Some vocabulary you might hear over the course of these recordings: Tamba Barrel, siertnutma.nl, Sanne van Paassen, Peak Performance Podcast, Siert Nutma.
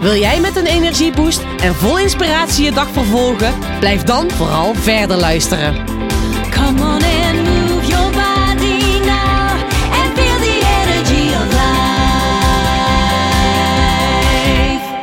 Wil jij met een energieboost en vol inspiratie je dag vervolgen? Blijf dan vooral verder luisteren. Come on and move your body now and feel the energy of life.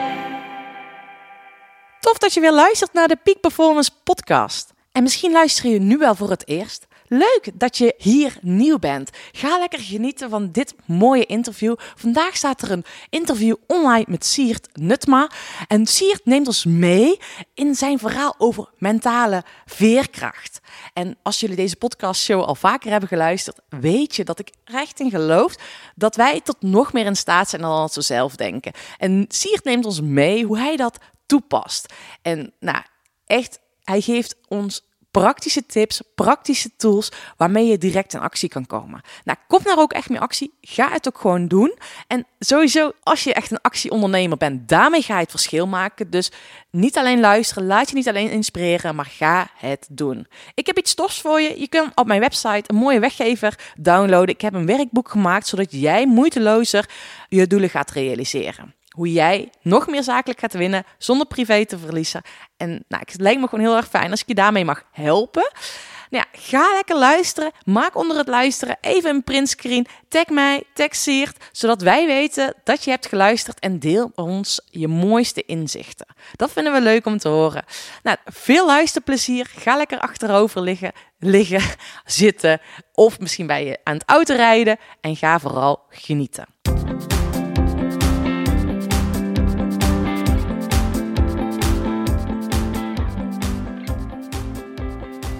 Tof dat je weer luistert naar de Peak Performance Podcast. En misschien luister je nu wel voor het eerst. Leuk dat je hier nieuw bent. Ga lekker genieten van dit mooie interview. Vandaag staat er een interview online met Siert Nutma. En Siert neemt ons mee in zijn verhaal over mentale veerkracht. En als jullie deze podcastshow al vaker hebben geluisterd, weet je dat ik er echt in geloof dat wij tot nog meer in staat zijn dan we zelf denken. En Siert neemt ons mee hoe hij dat toepast. En nou, echt, hij geeft ons praktische tips, praktische tools waarmee je direct in actie kan komen. Nou, kom daar ook echt mee actie. Ga het ook gewoon doen. En sowieso, als je echt een actieondernemer bent, daarmee ga je het verschil maken. Dus niet alleen luisteren, laat je niet alleen inspireren, maar ga het doen. Ik heb iets tofs voor je. Je kunt op mijn website een mooie weggever downloaden. Ik heb een werkboek gemaakt, zodat jij moeitelozer je doelen gaat realiseren. Hoe jij nog meer zakelijk gaat winnen zonder privé te verliezen. En nou, het lijkt me gewoon heel erg fijn als ik je daarmee mag helpen. Nou ja, ga lekker luisteren. Maak onder het luisteren even een printscreen. Tag mij, tag Siert, zodat wij weten dat je hebt geluisterd. En deel ons je mooiste inzichten. Dat vinden we leuk om te horen. Nou, veel luisterplezier. Ga lekker achterover liggen, zitten. Of misschien ben je aan het autorijden. En ga vooral genieten.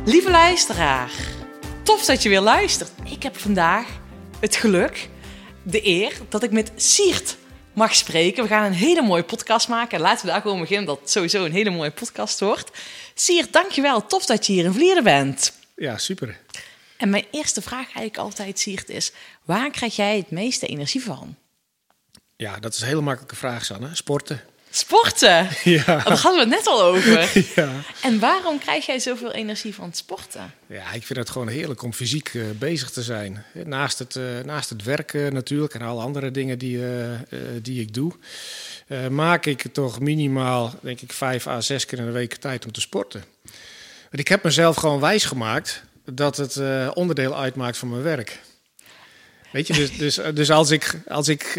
Lieve luisteraar, tof dat je weer luistert. Ik heb vandaag het geluk, de eer, dat ik met Siert mag spreken. We gaan een hele mooie podcast maken. Laten we daar gewoon beginnen, dat het sowieso een hele mooie podcast wordt. Siert, dankjewel. Tof dat je hier in Vlieren bent. Ja, super. En mijn eerste vraag eigenlijk altijd, Siert, is: waar krijg jij het meeste energie van? Ja, dat is een hele makkelijke vraag, Sanne. Sporten. Sporten? Ja. Daar hadden we het net al over. Ja. En waarom krijg jij zoveel energie van het sporten? Ja, ik vind het gewoon heerlijk om fysiek bezig te zijn. Naast het werken natuurlijk en alle andere dingen die ik doe, maak ik toch minimaal, denk ik, 5 à 6 keer in de week tijd om te sporten. Want ik heb mezelf gewoon wijsgemaakt dat het onderdeel uitmaakt van mijn werk. Weet je, dus als ik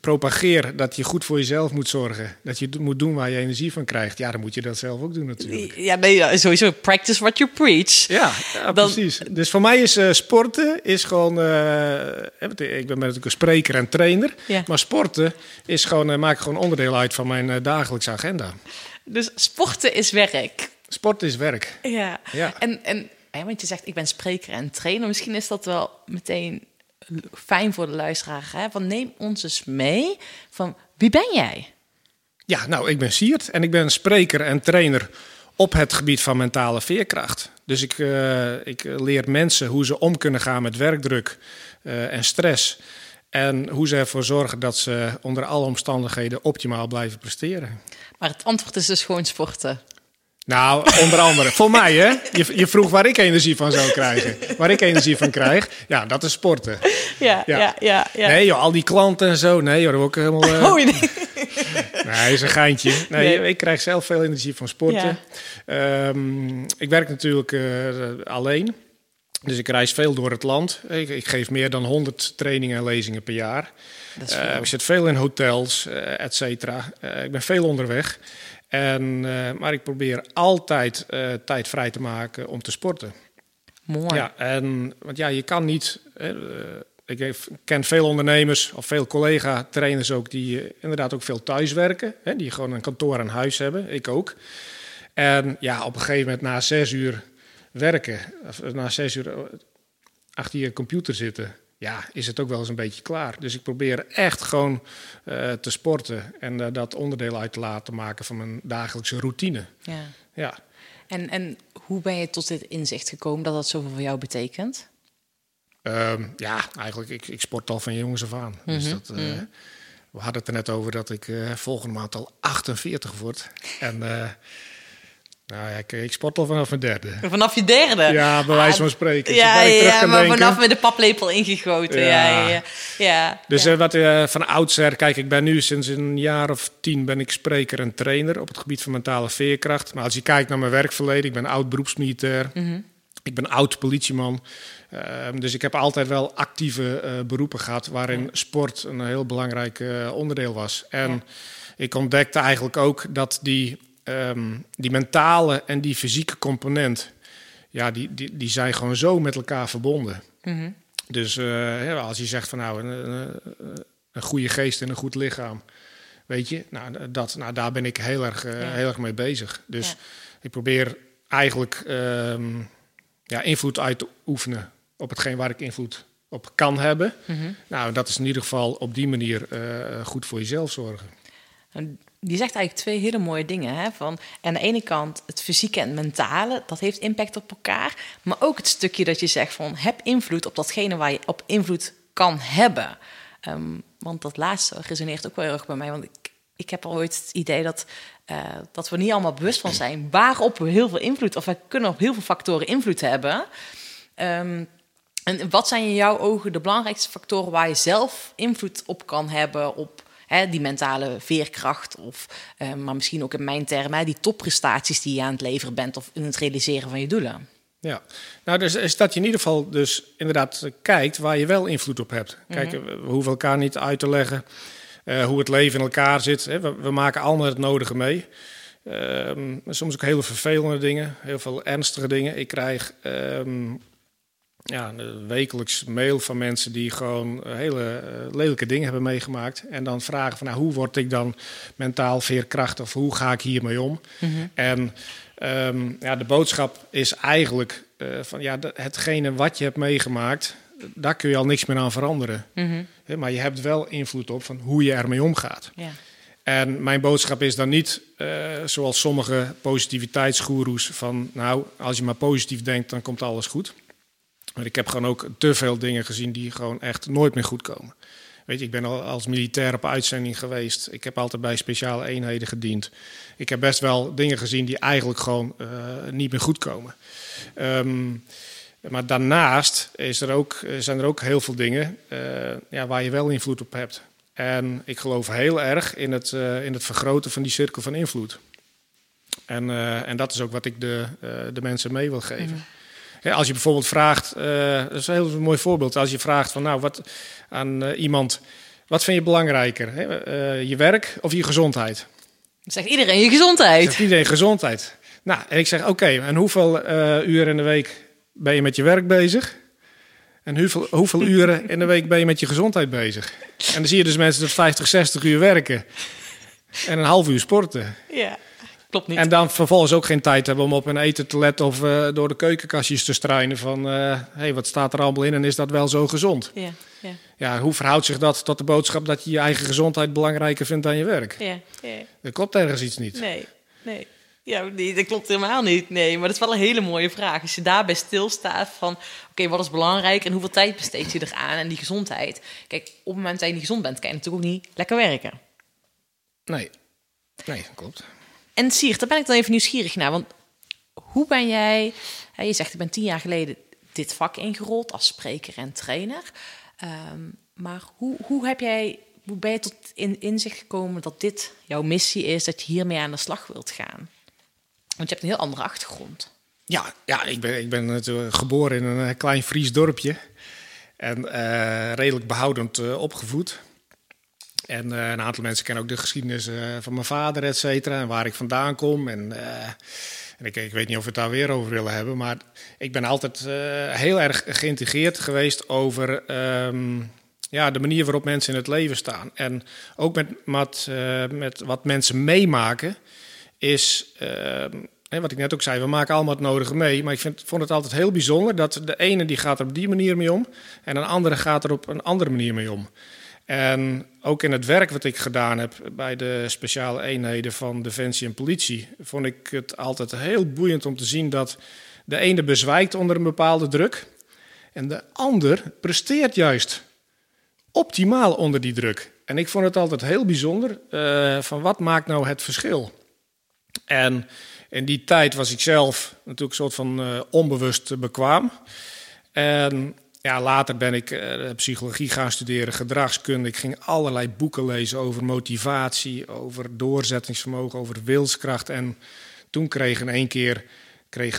propageer dat je goed voor jezelf moet zorgen. Dat je moet doen waar je energie van krijgt. Ja, dan moet je dat zelf ook doen natuurlijk. Ja, nee, sowieso practice what you preach. Ja, precies. Dus voor mij is sporten is gewoon... ik ben natuurlijk een spreker en trainer. Ja. Maar sporten is gewoon, maakt gewoon onderdeel uit van mijn dagelijkse agenda. Dus sporten is werk. Sport is werk. Ja. En want je zegt, ik ben spreker en trainer. Misschien is dat wel meteen fijn voor de luisteraar, hè? Van, neem ons eens mee van, wie ben jij? Ja, nou, ik ben Siert en ik ben spreker en trainer op het gebied van mentale veerkracht. Dus ik leer mensen hoe ze om kunnen gaan met werkdruk en stress. En hoe ze ervoor zorgen dat ze onder alle omstandigheden optimaal blijven presteren. Maar het antwoord is dus gewoon sporten. Nou, onder andere. Voor mij, hè? Je vroeg waar ik energie van zou krijgen. Waar ik energie van krijg, ja, dat is sporten. Ja. Nee, joh, al die klanten en zo. Nee, joh, dat word ik helemaal... Nee, is een geintje. Nee. Ik krijg zelf veel energie van sporten. Ja. Ik werk natuurlijk alleen. Dus ik reis veel door het land. Ik geef meer dan 100 trainingen en lezingen per jaar. Ik zit veel in hotels, et cetera. Ik ben veel onderweg. Maar ik probeer altijd tijd vrij te maken om te sporten. Mooi. Ja, want ja, je kan niet... ik ken veel ondernemers of veel collega-trainers ook die inderdaad ook veel thuiswerken. Die gewoon een kantoor en huis hebben. Ik ook. En ja, op een gegeven moment na 6 uur werken. Of na 6 uhr achter je computer zitten. ja, is het ook wel eens een beetje klaar. Dus ik probeer echt gewoon te sporten en dat onderdeel uit te laten maken van mijn dagelijkse routine. Ja. Ja. En hoe ben je tot dit inzicht gekomen dat dat zoveel voor jou betekent? Eigenlijk, ik sport al van jongens af aan. Mm-hmm. Dus dat, we hadden het er net over dat ik volgende maand al 48 word. En ik sport al vanaf mijn derde. Vanaf je derde? Ja, bij wijze van spreken. Vanaf met de paplepel ingegoten. Ja. Dus van oudsher, kijk, ik ben nu sinds een jaar of 10 ben ik spreker en trainer op het gebied van mentale veerkracht. Maar als je kijkt naar mijn werkverleden, ik ben oud beroepsmilitair. Mm-hmm. Ik ben oud politieman, dus ik heb altijd wel actieve beroepen gehad waarin sport een heel belangrijk onderdeel was. En ik ontdekte eigenlijk ook dat die mentale en die fysieke component, die zijn gewoon zo met elkaar verbonden. Mm-hmm. Dus als je zegt van nou, een goede geest en een goed lichaam, weet je, daar ben ik heel erg mee bezig. Dus ik probeer eigenlijk invloed uit te oefenen op hetgeen waar ik invloed op kan hebben. Mm-hmm. Nou, dat is in ieder geval op die manier goed voor jezelf zorgen. Je zegt eigenlijk 2 hele mooie dingen. Hè? Van, aan de ene kant het fysieke en het mentale, dat heeft impact op elkaar. Maar ook het stukje dat je zegt van heb invloed op datgene waar je op invloed kan hebben. Want dat laatste resoneert ook wel heel erg bij mij. Want ik heb al ooit het idee dat we niet allemaal bewust van zijn waarop we heel veel invloed, of wij kunnen op heel veel factoren invloed hebben. En wat zijn in jouw ogen de belangrijkste factoren waar je zelf invloed op kan hebben, op die mentale veerkracht, of maar misschien ook in mijn termen, die topprestaties die je aan het leveren bent, of in het realiseren van je doelen? Ja, nou, dus is dat je in ieder geval dus inderdaad kijkt waar je wel invloed op hebt. Kijk, we hoeven elkaar niet uit te leggen hoe het leven in elkaar zit. We maken allemaal het nodige mee. Soms ook hele vervelende dingen, heel veel ernstige dingen. Ik krijg wekelijks mail van mensen die gewoon hele lelijke dingen hebben meegemaakt. En dan vragen van, nou, hoe word ik dan mentaal veerkrachtig? Of hoe ga ik hiermee om? Mm-hmm. En de boodschap is eigenlijk hetgene wat je hebt meegemaakt, daar kun je al niks meer aan veranderen. Mm-hmm. Maar je hebt wel invloed op van hoe je ermee omgaat. Ja. En mijn boodschap is dan niet zoals sommige positiviteitsgoeroes van nou, als je maar positief denkt, dan komt alles goed. Maar ik heb gewoon ook te veel dingen gezien die gewoon echt nooit meer goed komen. Weet je, ik ben al als militair op uitzending geweest. Ik heb altijd bij speciale eenheden gediend. Ik heb best wel dingen gezien die eigenlijk gewoon niet meer goed komen. Maar daarnaast zijn er ook heel veel dingen waar je wel invloed op hebt. En ik geloof heel erg in het vergroten van die cirkel van invloed. En dat is ook wat ik de mensen mee wil geven. Mm-hmm. Ja, als je bijvoorbeeld vraagt, dat is een heel mooi voorbeeld. Als je vraagt van, nou, wat aan iemand, wat vind je belangrijker? Hè? Je werk of je gezondheid? Dan zegt iedereen je gezondheid. Dan zegt iedereen gezondheid. Nou, en ik zeg oké, en hoeveel uur in de week ben je met je werk bezig? En hoeveel uren in de week ben je met je gezondheid bezig? En dan zie je dus mensen dat 50, 60 uur werken. En een half uur sporten. Ja, klopt niet. En dan vervolgens ook geen tijd hebben om op hun eten te letten, of door de keukenkastjes te struinen van wat staat er allemaal in en is dat wel zo gezond? Ja. Ja, hoe verhoudt zich dat tot de boodschap dat je je eigen gezondheid belangrijker vindt dan je werk? Ja. Er klopt ergens iets niet. Nee. Ja, dat klopt helemaal niet. Nee, maar dat is wel een hele mooie vraag. Als je daarbij stilstaat van, oké, wat is belangrijk en hoeveel tijd besteed je eraan? En die gezondheid. Kijk, op het moment dat je niet gezond bent, kan je natuurlijk ook niet lekker werken. Nee, dat klopt. En Siert, daar ben ik dan even nieuwsgierig naar. Want hoe ben jij, je zegt ik ben 10 jaar geleden dit vak ingerold als spreker en trainer. Maar hoe ben je tot inzicht gekomen dat dit jouw missie is, dat je hiermee aan de slag wilt gaan? Want je hebt een heel andere achtergrond. Ja, ik ben geboren in een klein Fries dorpje. En redelijk behoudend opgevoed. En een aantal mensen kennen ook de geschiedenis van mijn vader, et cetera. En waar ik vandaan kom. En ik weet niet of we het daar weer over willen hebben. Maar ik ben altijd heel erg geïntegreerd geweest over de manier waarop mensen in het leven staan. En ook met wat mensen meemaken is En wat ik net ook zei, we maken allemaal het nodige mee. Maar ik vond het altijd heel bijzonder dat de ene die gaat er op die manier mee om... en een andere gaat er op een andere manier mee om. En ook in het werk wat ik gedaan heb bij de speciale eenheden van Defensie en Politie... vond ik het altijd heel boeiend om te zien dat de ene bezwijkt onder een bepaalde druk... en de ander presteert juist optimaal onder die druk. En ik vond het altijd heel bijzonder van wat maakt nou het verschil. En in die tijd was ik zelf natuurlijk een soort van onbewust bekwaam. En ja, later ben ik psychologie gaan studeren, gedragskunde. Ik ging allerlei boeken lezen over motivatie, over doorzettingsvermogen, over wilskracht. En toen kreeg in één keer...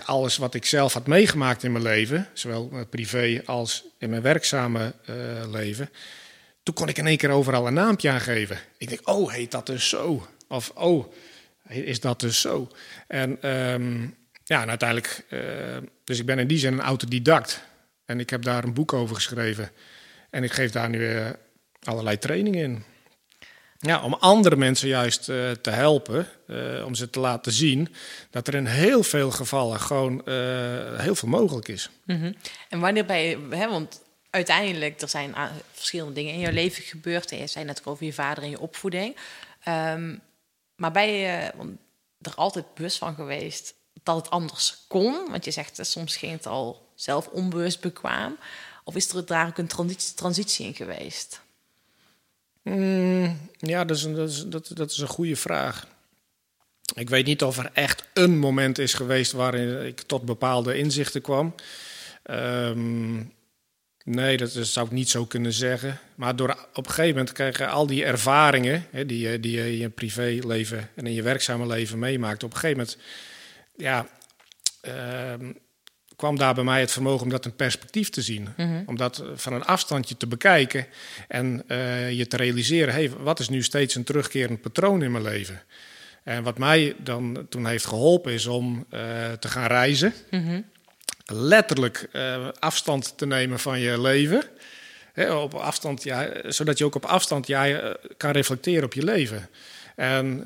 alles wat ik zelf had meegemaakt in mijn leven, zowel privé als in mijn werkzame leven. Toen kon ik in één keer overal een naampje aan geven. Ik denk, oh, heet dat dus zo? Of, oh, is dat dus zo? En uiteindelijk... dus ik ben in die zin een autodidact. En ik heb daar een boek over geschreven. En ik geef daar nu allerlei trainingen in. Ja, om andere mensen juist te helpen, om ze te laten zien... dat er in heel veel gevallen gewoon heel veel mogelijk is. Mm-hmm. En wanneer want uiteindelijk, er zijn verschillende dingen in jouw leven gebeurd. En je zei net ook over je vader en je opvoeding. Maar ben je er altijd bewust van geweest dat het anders kon? Want je zegt, soms ging het al zelf onbewust bekwaam. Of is er daar ook een transitie in geweest? Ja, dat is een goede vraag. Ik weet niet of er echt een moment is geweest waarin ik tot bepaalde inzichten kwam. Nee, dat zou ik niet zo kunnen zeggen. Maar op een gegeven moment krijg je al die ervaringen... die je in je privéleven en in je werkzame leven meemaakt. Op een gegeven moment kwam daar bij mij het vermogen om dat een perspectief te zien. Mm-hmm. Om dat van een afstandje te bekijken en je te realiseren... wat is nu steeds een terugkerend patroon in mijn leven? En wat mij dan toen heeft geholpen is om te gaan reizen. Mm-hmm. Letterlijk afstand te nemen van je leven. Op afstand, zodat je ook op afstand kan reflecteren op je leven. En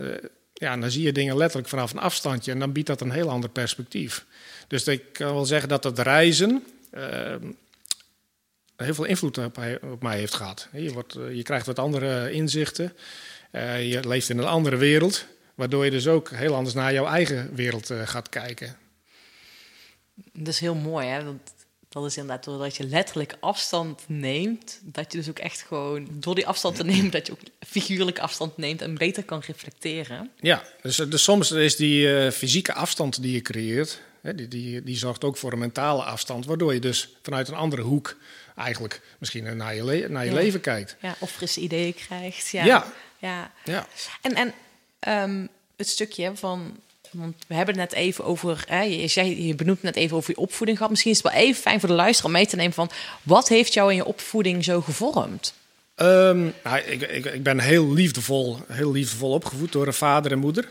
dan zie je dingen letterlijk vanaf een afstandje... en dan biedt dat een heel ander perspectief. Dus ik kan wel zeggen dat reizen heel veel invloed op mij heeft gehad. Je krijgt wat andere inzichten. Je leeft in een andere wereld, waardoor je dus ook heel anders naar jouw eigen wereld gaat kijken. Dat is heel mooi, hè? Want dat is inderdaad doordat je letterlijk afstand neemt... dat je dus ook echt gewoon door die afstand te nemen... dat je ook figuurlijk afstand neemt en beter kan reflecteren. Ja, dus soms is die fysieke afstand die je creëert... Die zorgt ook voor een mentale afstand... waardoor je dus vanuit een andere hoek eigenlijk misschien naar je leven kijkt. Ja, of frisse ideeën krijgt. Ja. En het stukje van... Want we hebben het net even over... Je benoemt net even over je opvoeding gehad. Misschien is het wel even fijn voor de luisteraar om mee te nemen van... wat heeft jou in je opvoeding zo gevormd? Ik ben heel liefdevol opgevoed door een vader en moeder...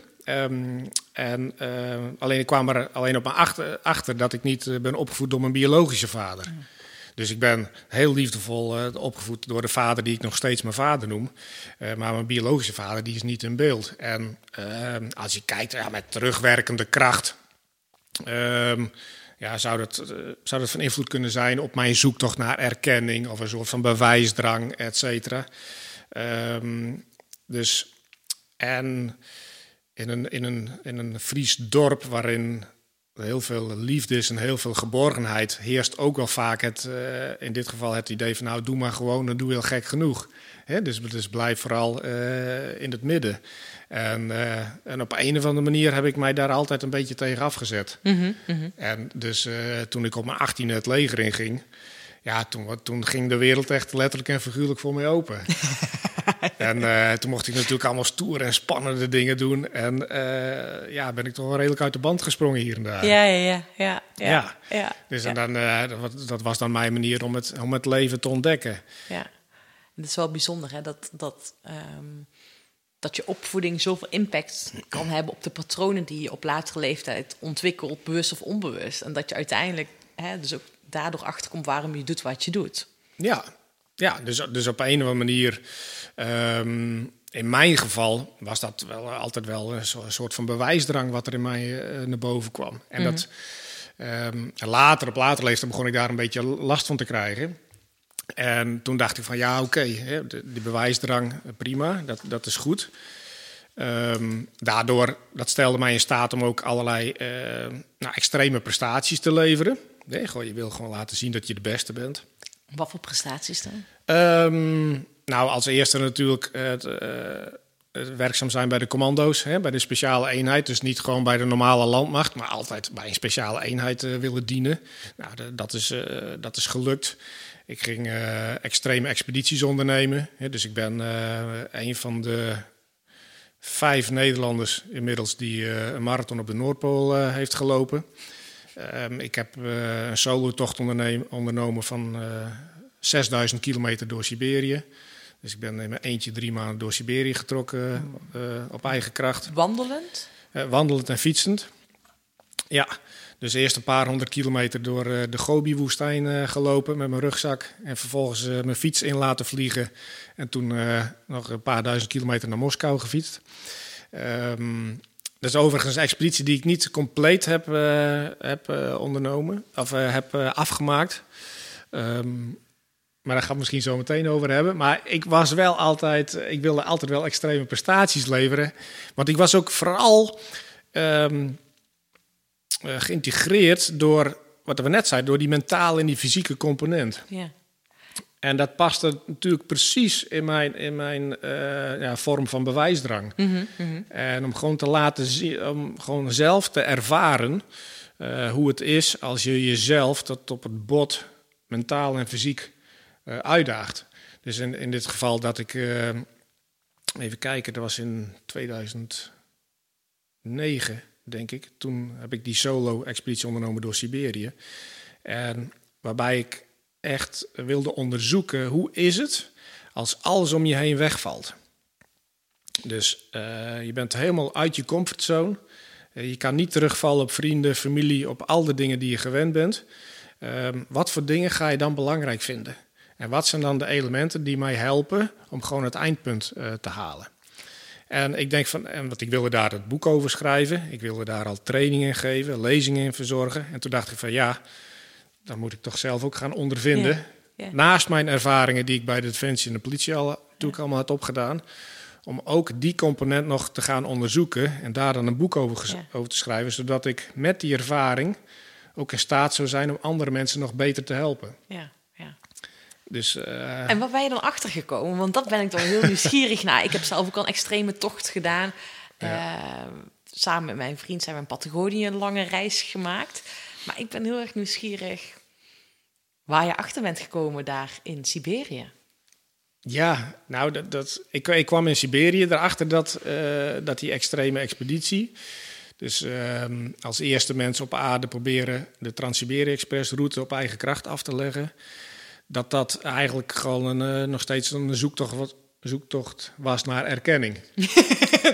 alleen ik kwam er op mijn achter dat ik niet ben opgevoed door mijn biologische vader. Mm. Dus ik ben heel liefdevol opgevoed door de vader die ik nog steeds mijn vader noem. Maar mijn biologische vader die is niet in beeld. En als je kijkt met terugwerkende kracht... zou dat van invloed kunnen zijn op mijn zoektocht naar erkenning... of een soort van bewijsdrang, et cetera. In een Fries dorp waarin heel veel liefde is en heel veel geborgenheid... heerst ook wel vaak in dit geval het idee van... doe maar gewoon, dan doe je al gek genoeg. Dus blijf vooral in het midden. En op een of andere manier heb ik mij daar altijd een beetje tegen afgezet. Mm-hmm, mm-hmm. En dus toen ik op mijn 18e het leger inging... toen ging de wereld echt letterlijk en figuurlijk voor mij open. En toen mocht ik natuurlijk allemaal stoere en spannende dingen doen. En ben ik toch wel redelijk uit de band gesprongen hier en daar. Ja. Dus en dan, dat was dan mijn manier om het leven te ontdekken. Ja, het is wel bijzonder hè, dat je opvoeding zoveel impact kan hebben... op de patronen die je op latere leeftijd ontwikkelt, bewust of onbewust. En dat je uiteindelijk dus ook daardoor achterkomt waarom je doet wat je doet. Ja. Dus op een of andere manier in mijn geval was dat wel altijd wel een soort van bewijsdrang wat er in mij naar boven kwam. En dat later, op latere leeftijd begon ik daar een beetje last van te krijgen. En toen dacht ik van ja, oké, die bewijsdrang, prima, dat is goed. Daardoor, dat stelde mij in staat om ook allerlei extreme prestaties te leveren. Nee, gewoon, je wil gewoon laten zien dat je de beste bent. Wat voor prestaties dan? Als eerste natuurlijk het werkzaam zijn bij de commando's, hè, bij de speciale eenheid. Dus niet gewoon bij de normale landmacht, maar altijd bij een speciale eenheid willen dienen. Nou, dat is gelukt. Ik ging extreme expedities ondernemen. Hè, dus ik ben een van de 5 Nederlanders inmiddels die een marathon op de Noordpool heeft gelopen. Ik heb een solotocht ondernomen van 6000 kilometer door Siberië. Dus ik ben in mijn eentje 3 maanden door Siberië getrokken op eigen kracht. Wandelend? Wandelend en fietsend. Ja, dus eerst een paar 100 kilometer door de Gobi-woestijn gelopen met mijn rugzak. En vervolgens mijn fiets in laten vliegen. En toen nog een paar 1000 kilometer naar Moskou gefietst. Dat is overigens een expeditie die ik niet compleet heb ondernomen of heb afgemaakt. Maar daar gaan we misschien zo meteen over hebben. Maar ik wilde altijd wel extreme prestaties leveren. Want ik was ook vooral geïntegreerd door, wat we net zeiden, door die mentale en die fysieke component. Ja. En dat paste natuurlijk precies in mijn vorm van bewijsdrang. Mm-hmm, mm-hmm. En om gewoon te laten zien, om gewoon zelf te ervaren hoe het is als je jezelf tot op het bot mentaal en fysiek uitdaagt. Dus in dit geval dat ik, even kijken, dat was in 2009, denk ik. Toen heb ik die solo-expeditie ondernomen door Siberië. En waarbij ik echt wilde onderzoeken hoe is het als alles om je heen wegvalt. Dus je bent helemaal uit je comfortzone. Je kan niet terugvallen op vrienden, familie, op al de dingen die je gewend bent. Wat voor dingen ga je dan belangrijk vinden? En wat zijn dan de elementen die mij helpen om gewoon het eindpunt te halen? En ik denk want ik wilde daar het boek over schrijven. Ik wilde daar al trainingen geven, lezingen in verzorgen. En toen dacht ik van ja, dan moet ik toch zelf ook gaan ondervinden. Ja, ja. Naast mijn ervaringen die ik bij de Defensie en de politie allemaal had opgedaan. Om ook die component nog te gaan onderzoeken. En daar dan een boek over te schrijven. Zodat ik met die ervaring ook in staat zou zijn om andere mensen nog beter te helpen. Ja, ja. Dus, en waar ben je dan achtergekomen? Want dat ben ik dan heel nieuwsgierig naar. Ik heb zelf ook al een extreme tocht gedaan. Ja. Samen met mijn vriend zijn we in Patagonië een lange reis gemaakt. Maar ik ben heel erg nieuwsgierig waar je achter bent gekomen daar in Siberië. Ja, nou, ik kwam in Siberië erachter dat die extreme expeditie. Dus als eerste mensen op aarde proberen de Trans-Siberië-expressroute op eigen kracht af te leggen. Dat eigenlijk gewoon nog steeds een zoektocht was naar erkenning.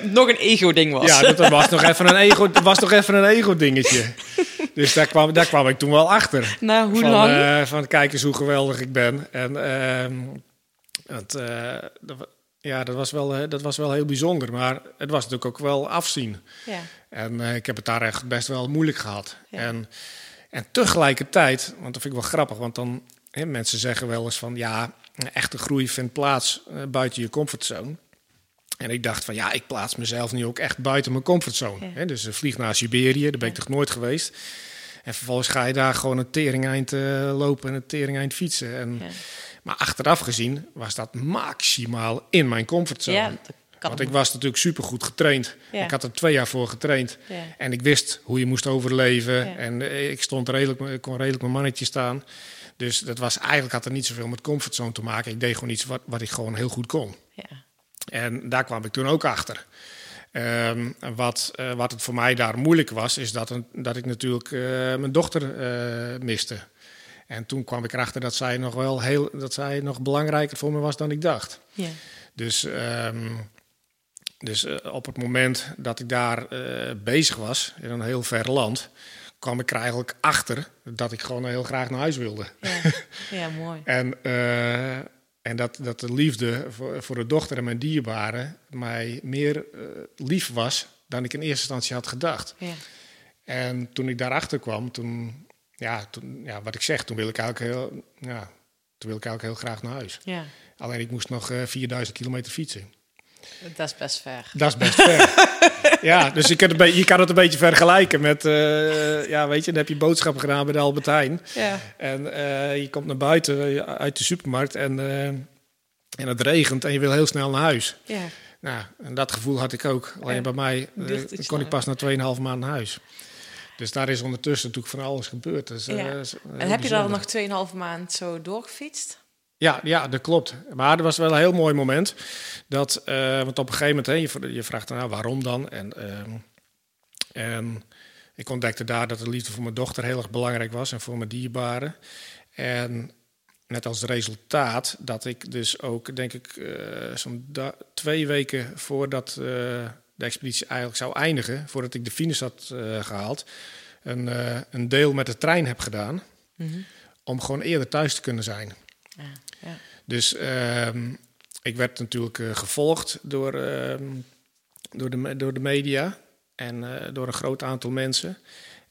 Nog een ego-ding was. Ja, dat was nog even een ego-dingetje. Dus daar kwam ik toen wel achter. Nou, hoe lang? Van kijk eens hoe geweldig ik ben. En dat was wel heel bijzonder. Maar het was natuurlijk ook wel afzien. Ja. En ik heb het daar echt best wel moeilijk gehad. Ja. En tegelijkertijd, want dat vind ik wel grappig. Want dan mensen zeggen wel eens van ja, echte groei vindt plaats buiten je comfortzone. En ik dacht van ja, ik plaats mezelf nu ook echt buiten mijn comfortzone. Ja. Dus vlieg naar Siberië, daar ben ik toch nooit geweest. En vervolgens ga je daar gewoon een teringeind lopen en een teringeind fietsen. En, ja. Maar achteraf gezien was dat maximaal in mijn comfortzone. Ja, want ik was natuurlijk supergoed getraind. Ja. Ik had er 2 jaar voor getraind. Ja. En ik wist hoe je moest overleven. Ja. En ik kon redelijk mijn mannetje staan. Dus dat was eigenlijk had er niet zoveel met comfortzone te maken. Ik deed gewoon iets wat ik gewoon heel goed kon. Ja. En daar kwam ik toen ook achter. Wat het voor mij daar moeilijk was, is dat ik natuurlijk mijn dochter miste. En toen kwam ik erachter dat zij nog belangrijker voor me was dan ik dacht. Ja. Dus op het moment dat ik daar bezig was, in een heel ver land, kwam ik er eigenlijk achter dat ik gewoon heel graag naar huis wilde. Ja, ja mooi. En En dat de liefde voor de dochter en mijn dierbare mij meer lief was dan ik in eerste instantie had gedacht. Ja. En toen ik daarachter kwam, toen wilde ik eigenlijk heel graag naar huis. Ja. Alleen ik moest nog 4000 kilometer fietsen. Dat is best ver. Ja, dus je kan het een beetje vergelijken met... dan heb je boodschappen gedaan bij de Albert Heijn. Ja. En je komt naar buiten uit de supermarkt en het regent en je wil heel snel naar huis. Ja. Nou, en dat gevoel had ik ook. Alleen bij mij kon ik pas na 2,5 maand naar huis. Dus daar is ondertussen natuurlijk van alles gebeurd. Dus, en heb je daar nog 2,5 maand zo doorgefietst? Ja, dat klopt. Maar er was wel een heel mooi moment. Want op een gegeven moment, je vraagt daarna waarom dan. En ik ontdekte daar dat de liefde voor mijn dochter heel erg belangrijk was. En voor mijn dierbaren. En net als resultaat dat ik dus ook, denk ik, zo'n 2 weken voordat de expeditie eigenlijk zou eindigen, voordat ik de finish had gehaald, een deel met de trein heb gedaan. Mm-hmm. Om gewoon eerder thuis te kunnen zijn. Ja. Dus ik werd natuurlijk gevolgd door de media en door een groot aantal mensen.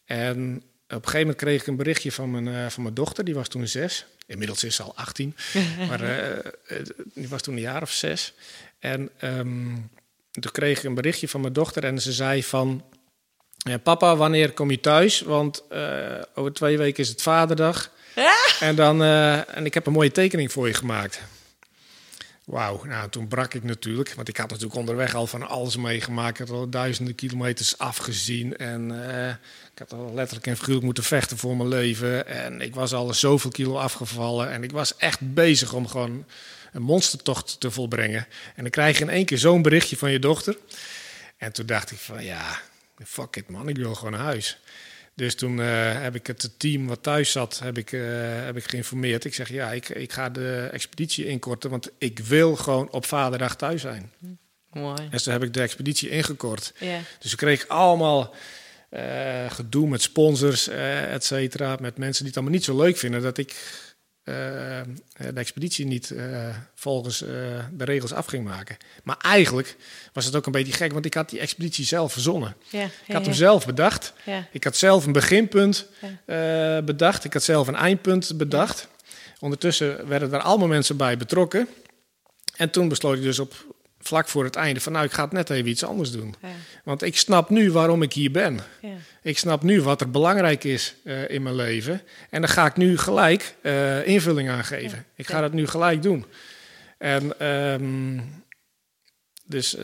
En op een gegeven moment kreeg ik een berichtje van mijn dochter, die was toen 6. Inmiddels is ze al 18, maar die was toen een jaar of 6. En toen kreeg ik een berichtje van mijn dochter en ze zei van... Papa, wanneer kom je thuis? Want over 2 weken is het vaderdag. Ja? En ik heb een mooie tekening voor je gemaakt. Wauw, nou toen brak ik natuurlijk. Want ik had natuurlijk onderweg al van alles meegemaakt. Ik had al duizenden kilometers afgezien. En ik had al letterlijk en figuurlijk moeten vechten voor mijn leven. En ik was al zoveel kilo afgevallen. En ik was echt bezig om gewoon een monstertocht te volbrengen. En dan krijg je in één keer zo'n berichtje van je dochter. En toen dacht ik van ja, fuck it man, ik wil gewoon naar huis. Dus toen heb ik het team wat thuis zat, heb ik geïnformeerd. Ik zeg, ik ga de expeditie inkorten, want ik wil gewoon op vaderdag thuis zijn. Mooi. En toen heb ik de expeditie ingekort. Yeah. Dus ik kreeg allemaal gedoe met sponsors, et cetera. Met mensen die het allemaal niet zo leuk vinden dat ik de expeditie niet volgens de regels af ging maken. Maar eigenlijk was het ook een beetje gek, want ik had die expeditie zelf verzonnen. Ik had hem zelf bedacht. Ja. Ik had zelf een beginpunt bedacht. Ik had zelf een eindpunt bedacht. Ondertussen werden daar allemaal mensen bij betrokken. En toen besloot ik dus op vlak voor het einde van ik ga het net even iets anders doen. Ja. Want ik snap nu waarom ik hier ben. Ja. Ik snap nu wat er belangrijk is in mijn leven. En dan ga ik nu gelijk invulling aan geven. Ja. Ik ga dat nu gelijk doen. En dus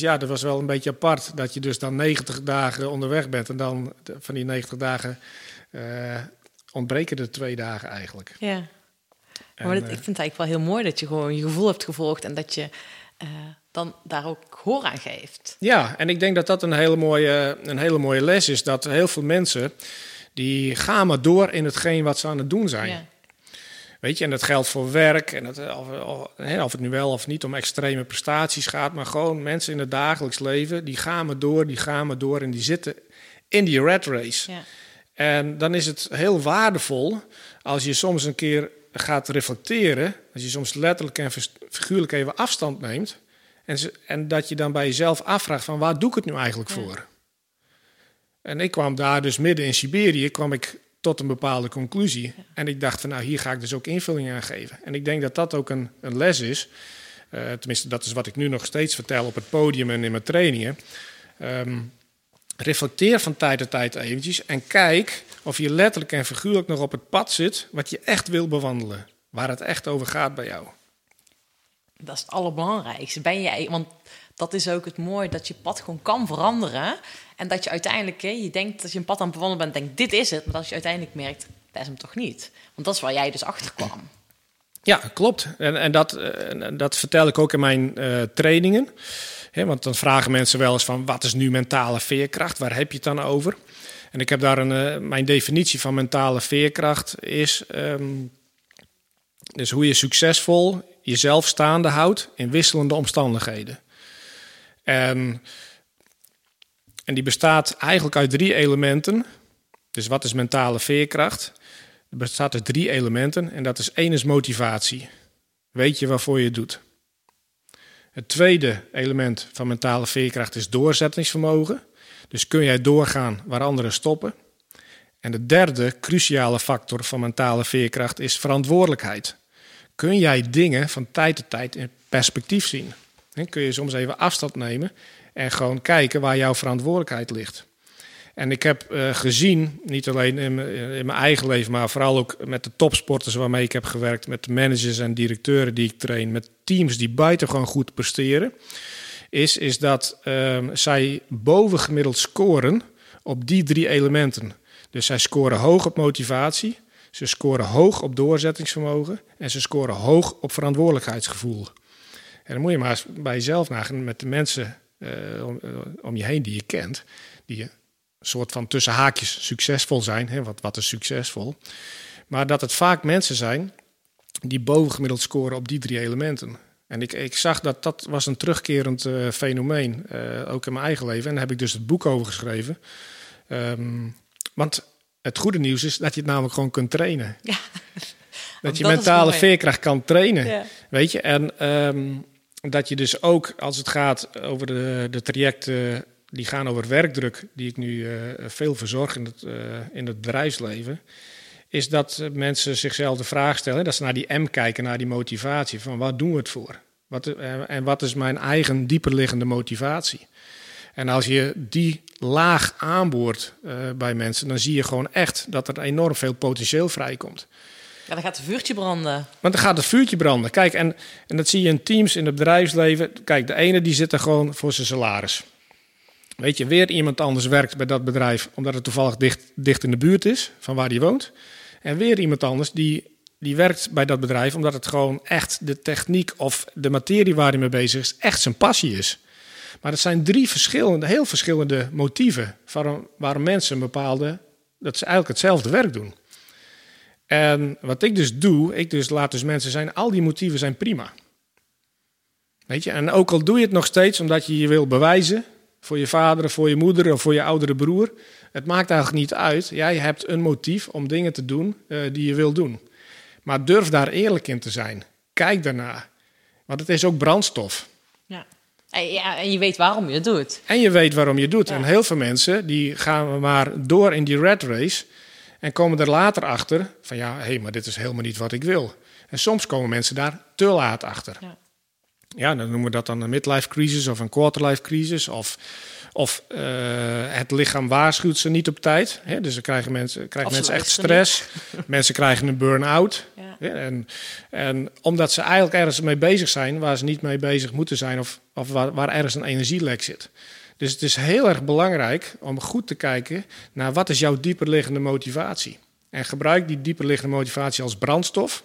ja, dat was wel een beetje apart. Dat je dus dan 90 dagen onderweg bent. En dan van die 90 dagen ontbreken er 2 dagen eigenlijk. Ja. Maar ik vind het eigenlijk wel heel mooi dat je gewoon je gevoel hebt gevolgd. En dat je... dan daar ook gehoor aan geeft. Ja, en ik denk dat dat een hele mooie les is. Dat heel veel mensen, die gaan maar door in hetgeen wat ze aan het doen zijn. Ja. Weet je, en dat geldt voor werk. En of het nu wel of niet om extreme prestaties gaat. Maar gewoon mensen in het dagelijks leven, die gaan maar door. En die zitten in die rat race. Ja. En dan is het heel waardevol als je soms een keer gaat reflecteren, als je soms letterlijk en figuurlijk even afstand neemt en dat je dan bij jezelf afvraagt van waar doe ik het nu eigenlijk voor? En ik kwam daar dus midden in Siberië, kwam ik tot een bepaalde conclusie. Ja. En ik dacht van hier ga ik dus ook invulling aan geven. En ik denk dat dat ook een les is. Tenminste, dat is wat ik nu nog steeds vertel op het podium en in mijn trainingen. Reflecteer van tijd tot tijd eventjes en kijk of je letterlijk en figuurlijk nog op het pad zit wat je echt wil bewandelen. Waar het echt over gaat bij jou. Dat is het allerbelangrijkste. Want dat is ook het mooie, dat je pad gewoon kan veranderen. En dat je uiteindelijk, je denkt dat je een pad aan het bewandelen bent, denkt dit is het. Maar als je uiteindelijk merkt, dat is hem toch niet. Want dat is waar jij dus achter kwam. Ja, klopt. En dat vertel ik ook in mijn trainingen. Want dan vragen mensen wel eens van wat is nu mentale veerkracht? Waar heb je het dan over? En ik heb daar mijn definitie van mentale veerkracht is dus hoe je succesvol jezelf staande houdt in wisselende omstandigheden. En die bestaat eigenlijk uit 3 elementen. Dus wat is mentale veerkracht? Er bestaat uit 3 elementen en dat is 1 is motivatie. Weet je waarvoor je het doet. Het tweede element van mentale veerkracht is doorzettingsvermogen. Dus kun jij doorgaan waar anderen stoppen. En de derde cruciale factor van mentale veerkracht is verantwoordelijkheid. Kun jij dingen van tijd tot tijd in perspectief zien? En kun je soms even afstand nemen en gewoon kijken waar jouw verantwoordelijkheid ligt. En ik heb gezien, niet alleen in mijn eigen leven, maar vooral ook met de topsporters waarmee ik heb gewerkt, met de managers en directeuren die ik train, met teams die buitengewoon goed presteren, is dat zij bovengemiddeld scoren op die drie elementen. Dus zij scoren hoog op motivatie, ze scoren hoog op doorzettingsvermogen en ze scoren hoog op verantwoordelijkheidsgevoel. En dan moet je maar eens bij jezelf nagaan met de mensen om je heen die je kent, die je soort van tussen haakjes succesvol zijn. Hè? Wat is succesvol? Maar dat het vaak mensen zijn die bovengemiddeld scoren op die drie elementen. En ik zag dat was een terugkerend fenomeen, ook in mijn eigen leven. En daar heb ik dus het boek over geschreven. Want het goede nieuws is dat je het namelijk gewoon kunt trainen. Ja. Dat je mentale veerkracht kan trainen. Ja. Weet je? En dat je dus ook, als het gaat over de trajecten die gaan over werkdruk, die ik nu veel verzorg in het bedrijfsleven, is dat mensen zichzelf de vraag stellen, dat ze naar die M kijken, naar die motivatie, van wat doen we het voor? Wat is mijn eigen dieperliggende motivatie? En als je die laag aanboort bij mensen, dan zie je gewoon echt dat er enorm veel potentieel vrijkomt. Ja, dan gaat het vuurtje branden. Want dan gaat het vuurtje branden. Kijk, en dat zie je in teams, in het bedrijfsleven. Kijk, de ene die zit er gewoon voor zijn salaris. Weet je, weer iemand anders werkt bij dat bedrijf omdat het toevallig dicht in de buurt is van waar die woont. En weer iemand anders die werkt bij dat bedrijf omdat het gewoon echt de techniek of de materie waar hij mee bezig is echt zijn passie is. Maar dat zijn drie heel verschillende motieven waarom mensen een bepaalde, dat ze eigenlijk hetzelfde werk doen. En wat ik dus doe, laat mensen zijn, al die motieven zijn prima. Weet je, en ook al doe je het nog steeds omdat je je wil bewijzen voor je vader, voor je moeder of voor je oudere broer, het maakt eigenlijk niet uit. Jij hebt een motief om dingen te doen die je wil doen. Maar durf daar eerlijk in te zijn. Kijk daarna. Want het is ook brandstof. Ja, en je weet waarom je het doet. Ja. En heel veel mensen die gaan maar door in die rat race en komen er later achter van ja, maar dit is helemaal niet wat ik wil. En soms komen mensen daar te laat achter. Ja. Ja, dan noemen we dat dan een midlife crisis of een quarterlife crisis. Of het lichaam waarschuwt ze niet op tijd. Hè? Dus dan krijgen mensen echt stress. Mensen krijgen een burn-out. Ja. Ja, en omdat ze eigenlijk ergens mee bezig zijn waar ze niet mee bezig moeten zijn. Of waar ergens een energielek zit. Dus het is heel erg belangrijk om goed te kijken naar wat is jouw dieperliggende motivatie. En gebruik die dieperliggende motivatie als brandstof.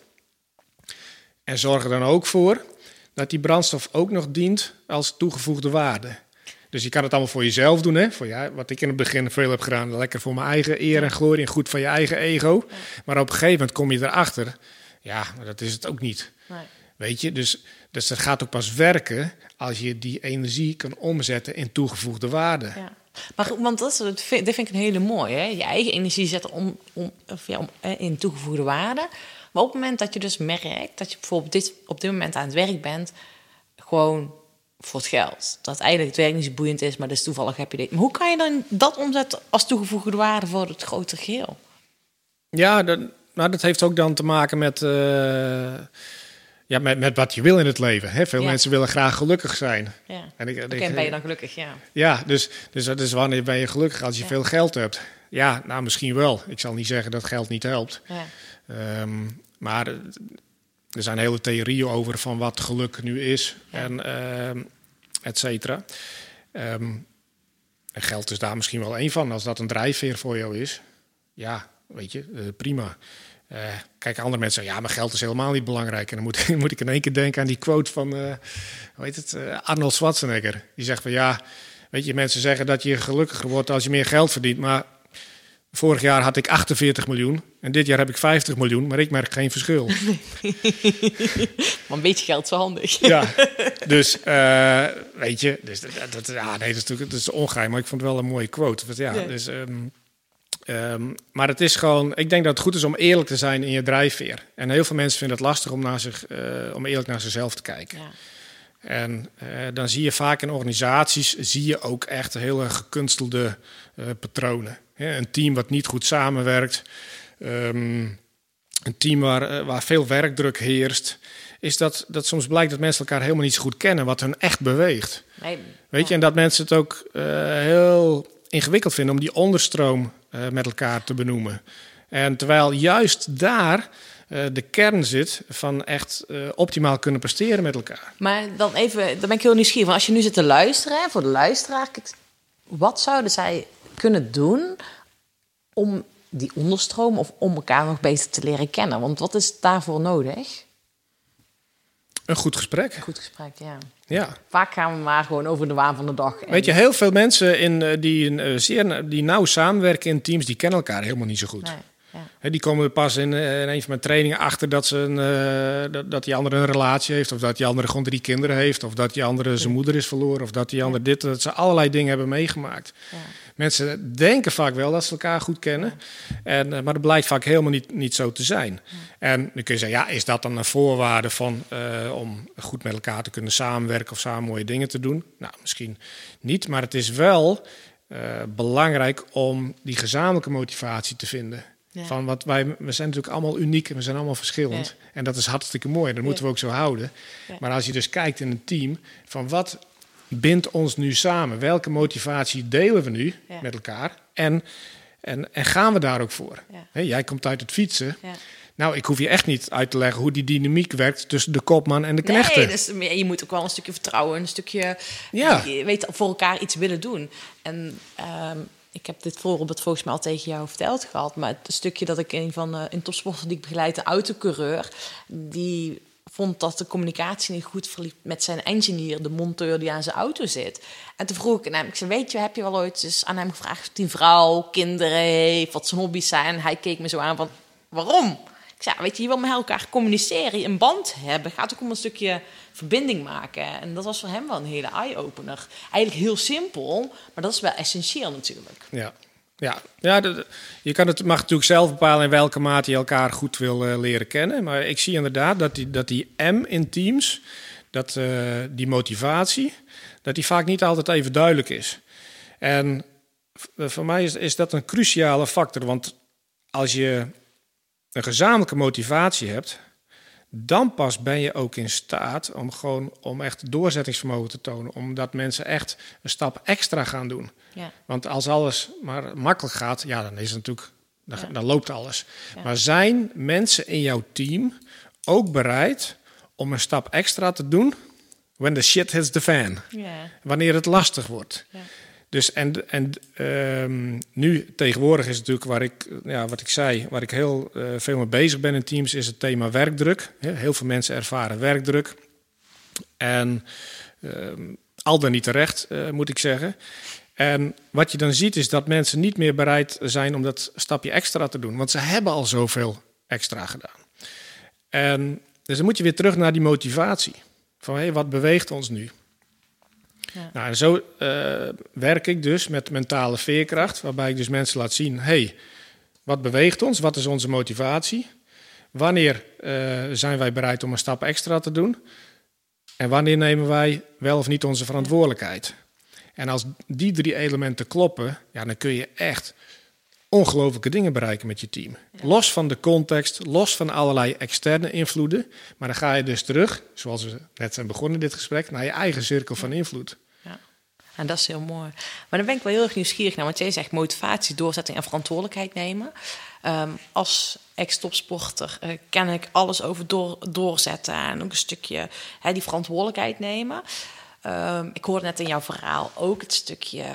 En zorg er dan ook voor dat die brandstof ook nog dient als toegevoegde waarde. Dus je kan het allemaal voor jezelf doen. Hè? Wat ik in het begin veel heb gedaan. Lekker voor mijn eigen eer en glorie en goed van je eigen ego. Ja. Maar op een gegeven moment kom je erachter. Ja, maar dat is het ook niet. Nee. Weet je, dus dat gaat ook pas werken als je die energie kan omzetten in toegevoegde waarde. Ja. Maar goed, want dat vind ik een hele mooie. Hè? Je eigen energie zetten in toegevoegde waarde. Maar op het moment dat je dus merkt dat je bijvoorbeeld op dit moment aan het werk bent, gewoon voor het geld. Dat eigenlijk het werk niet zo boeiend is, maar dus toevallig heb je dit. Maar hoe kan je dan dat omzetten als toegevoegde waarde voor het grotere geheel? Ja, dat heeft ook dan te maken met wat je wil in het leven. Hè? Veel mensen willen graag gelukkig zijn. Ja. Ben je dan gelukkig, ja. Ja, dus dat is wanneer ben je gelukkig als je veel geld hebt. Ja, nou misschien wel. Ik zal niet zeggen dat geld niet helpt. Ja. Maar er zijn hele theorieën over van wat geluk nu is en et cetera. Geld is daar misschien wel één van. Als dat een drijfveer voor jou is, ja, weet je, prima. Kijk, andere mensen zeggen, ja, maar geld is helemaal niet belangrijk. En dan moet ik in één keer denken aan die quote van Arnold Schwarzenegger. Die zegt van ja, weet je, mensen zeggen dat je gelukkiger wordt als je meer geld verdient, maar vorig jaar had ik 48 miljoen en dit jaar heb ik 50 miljoen, maar ik merk geen verschil. Maar een beetje geld is wel handig. Ja, dus weet je, dus dat is natuurlijk, dat is ongeheim, maar ik vond het wel een mooie quote. Dus, Maar het is gewoon, ik denk dat het goed is om eerlijk te zijn in je drijfveer. En heel veel mensen vinden het lastig om, om eerlijk naar zichzelf te kijken. Ja. En dan zie je vaak in organisaties zie je ook echt heel gekunstelde patronen. Ja, een team wat niet goed samenwerkt, een team waar veel werkdruk heerst, is dat soms blijkt dat mensen elkaar helemaal niet zo goed kennen wat hun echt beweegt. Nee. Weet je, en dat mensen het ook heel ingewikkeld vinden om die onderstroom met elkaar te benoemen. En terwijl juist daar de kern zit van echt optimaal kunnen presteren met elkaar. Maar dan even, dan ben ik heel nieuwsgierig. Want als je nu zit te luisteren, voor de luisteraar, wat zouden zij kunnen doen om die onderstroom of om elkaar nog beter te leren kennen? Want wat is daarvoor nodig? Een goed gesprek. Een goed gesprek, ja. Vaak gaan we maar gewoon over de waan van de dag. En weet je, heel veel mensen die nauw samenwerken in teams, die kennen elkaar helemaal niet zo goed. Nee. Ja. Die komen pas in een van mijn trainingen achter dat die andere een relatie heeft, of dat die andere gewoon 3 kinderen heeft, of dat die andere zijn moeder is verloren, of dat die andere dat ze allerlei dingen hebben meegemaakt. Ja. Mensen denken vaak wel dat ze elkaar goed kennen, maar dat blijkt vaak helemaal niet zo te zijn. Ja. En dan kun je zeggen, ja, is dat dan een voorwaarde om goed met elkaar te kunnen samenwerken of samen mooie dingen te doen? Nou, misschien niet, maar het is wel belangrijk om die gezamenlijke motivatie te vinden. Ja. Van we zijn natuurlijk allemaal uniek en we zijn allemaal verschillend. Ja. En dat is hartstikke mooi, dat moeten we ook zo houden. Ja. Maar als je dus kijkt in een team, van wat bindt ons nu samen? Welke motivatie delen we nu met elkaar? En gaan we daar ook voor? Ja. Hey, jij komt uit het fietsen. Ja. Nou, ik hoef je echt niet uit te leggen hoe die dynamiek werkt tussen de kopman en de knechten. Nee, dus je moet ook wel een stukje vertrouwen, een stukje voor elkaar iets willen doen. En ik heb dit voorbeeld volgens mij al tegen jou verteld gehad. Maar het stukje dat ik een topsporter die ik begeleid, een autocoureur, die vond dat de communicatie niet goed verliep met zijn engineer, de monteur die aan zijn auto zit. En toen vroeg ik aan hem, ik zei, weet je, heb je wel ooit eens aan hem gevraagd of hij een vrouw, kinderen heeft, wat zijn hobby's zijn? En hij keek me zo aan van, waarom? Ik zei, weet je, je wil met elkaar communiceren, een band hebben. Gaat ook om een stukje verbinding maken. En dat was voor hem wel een hele eye-opener. Eigenlijk heel simpel, maar dat is wel essentieel natuurlijk. Ja, je mag natuurlijk zelf bepalen in welke mate je elkaar goed wil leren kennen. Maar ik zie inderdaad dat die M in teams, die motivatie, dat die vaak niet altijd even duidelijk is. En voor mij is dat een cruciale factor. Want als je een gezamenlijke motivatie hebt, dan pas ben je ook in staat om echt doorzettingsvermogen te tonen. Omdat mensen echt een stap extra gaan doen. Ja. Want als alles maar makkelijk gaat, dan is het natuurlijk, dan loopt alles. Ja. Maar zijn mensen in jouw team ook bereid om een stap extra te doen when the shit hits the fan? Ja. Wanneer het lastig wordt. Ja. Dus nu tegenwoordig is het natuurlijk waar ik heel veel mee bezig ben in teams, is het thema werkdruk. Heel veel mensen ervaren werkdruk. En al dan niet terecht, moet ik zeggen. En wat je dan ziet is dat mensen niet meer bereid zijn om dat stapje extra te doen. Want ze hebben al zoveel extra gedaan. En dus dan moet je weer terug naar die motivatie. Van wat beweegt ons nu? Ja. Nou, en zo werk ik dus met mentale veerkracht, waarbij ik dus mensen laat zien, wat beweegt ons? Wat is onze motivatie? Wanneer zijn wij bereid om een stap extra te doen? En wanneer nemen wij wel of niet onze verantwoordelijkheid? En als die 3 elementen kloppen, dan kun je echt ongelooflijke dingen bereiken met je team. Ja. Los van de context, los van allerlei externe invloeden. Maar dan ga je dus terug, zoals we net zijn begonnen in dit gesprek, naar je eigen cirkel van invloed. Ja, en dat is heel mooi. Maar dan ben ik wel heel erg nieuwsgierig naar, want jij zegt motivatie, doorzetting en verantwoordelijkheid nemen. Als ex-topsporter ken ik alles over doorzetten en ook een stukje die verantwoordelijkheid nemen. Ik hoorde net in jouw verhaal ook het stukje,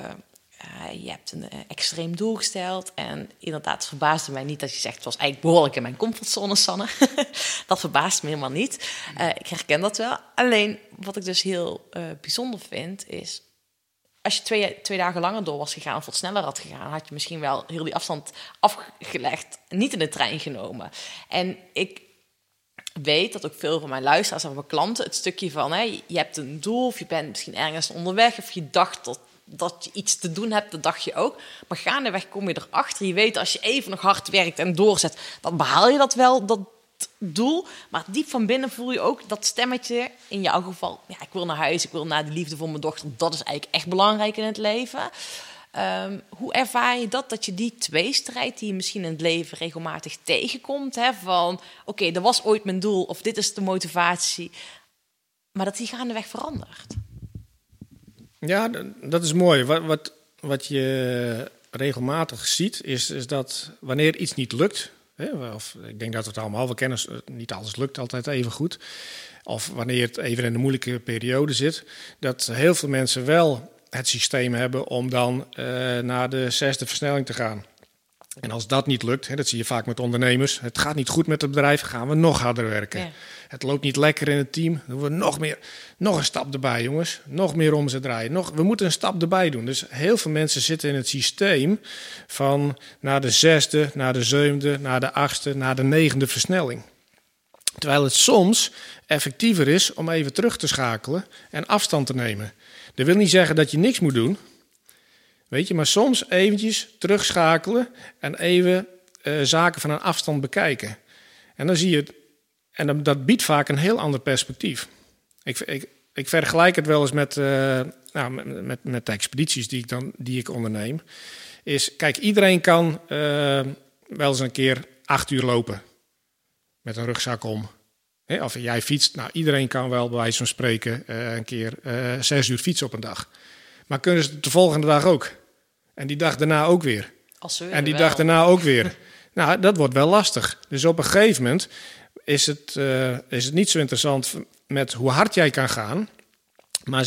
je hebt een extreem doel gesteld. En inderdaad, het verbaasde mij niet dat je zegt, het was eigenlijk behoorlijk in mijn comfortzone, Sanne. Dat verbaast me helemaal niet. Ik herken dat wel. Alleen, wat ik dus heel bijzonder vind, is als je 2 dagen langer door was gegaan of wat sneller had gegaan, had je misschien wel heel die afstand afgelegd, niet in de trein genomen. En ik weet dat ook veel van mijn luisteraars en mijn klanten het stukje van, je hebt een doel of je bent misschien ergens onderweg of je dacht dat dat je iets te doen hebt, dat dacht je ook. Maar gaandeweg kom je erachter. Je weet, als je even nog hard werkt en doorzet, dan behaal je dat wel, dat doel. Maar diep van binnen voel je ook dat stemmetje, in jouw geval, ja, ik wil naar huis, ik wil naar de liefde voor mijn dochter. Dat is eigenlijk echt belangrijk in het leven. Hoe ervaar je dat je die tweestrijd die je misschien in het leven regelmatig tegenkomt, hè, van oké, dat was ooit mijn doel of dit is de motivatie, maar dat die gaandeweg verandert? Ja, dat is mooi. Wat je regelmatig ziet, is dat wanneer iets niet lukt, hè, of ik denk dat we het allemaal wel kennen, niet alles lukt altijd even goed, of wanneer het even in een moeilijke periode zit, dat heel veel mensen wel het systeem hebben om dan naar de 6e versnelling te gaan. En als dat niet lukt, hè, dat zie je vaak met ondernemers, het gaat niet goed met het bedrijf, gaan we nog harder werken. Ja. Het loopt niet lekker in het team, dan doen we nog een stap erbij, jongens. Nog meer omzet draaien, we moeten een stap erbij doen. Dus heel veel mensen zitten in het systeem van naar de 6e, naar de 7e, naar de 8e, naar de 9e versnelling. Terwijl het soms effectiever is om even terug te schakelen en afstand te nemen. Dat wil niet zeggen dat je niks moet doen, weet je, maar soms eventjes terugschakelen en even zaken van een afstand bekijken. En dan zie je het, en dat biedt vaak een heel ander perspectief. Ik vergelijk het wel eens met de expedities die ik onderneem. Is, kijk, iedereen kan wel eens een keer 8 uur lopen met een rugzak om. Of jij fietst, nou, iedereen kan wel bij wijze van spreken een keer 6 uur fietsen op een dag. Maar kunnen ze de volgende dag ook? En die dag daarna ook weer. Nou, dat wordt wel lastig. Dus op een gegeven moment is het niet zo interessant met hoe hard jij kan gaan. Maar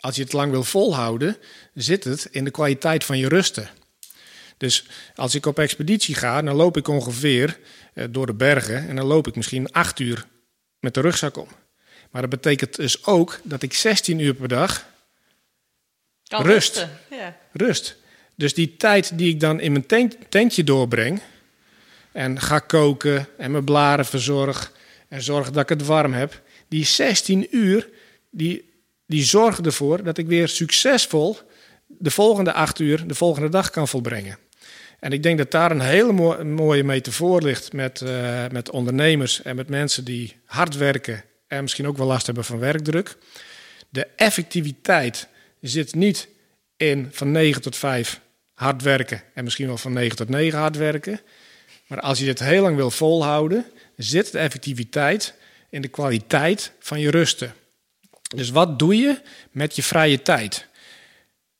als je het lang wil volhouden, zit het in de kwaliteit van je rusten. Dus als ik op expeditie ga, dan loop ik ongeveer door de bergen. En dan loop ik misschien 8 uur met de rugzak om. Maar dat betekent dus ook dat ik 16 uur per dag rust. Dus die tijd die ik dan in mijn tentje doorbreng en ga koken en mijn blaren verzorg en zorg dat ik het warm heb, die 16 uur, die zorgen ervoor dat ik weer succesvol de volgende 8 uur, de volgende dag kan volbrengen. En ik denk dat daar een hele mooie metafoor ligt met ondernemers en met mensen die hard werken en misschien ook wel last hebben van werkdruk. De effectiviteit zit niet in van 9 tot 5 hard werken en misschien wel van 9 tot 9 hard werken. Maar als je dit heel lang wil volhouden, zit de effectiviteit in de kwaliteit van je rusten. Dus wat doe je met je vrije tijd?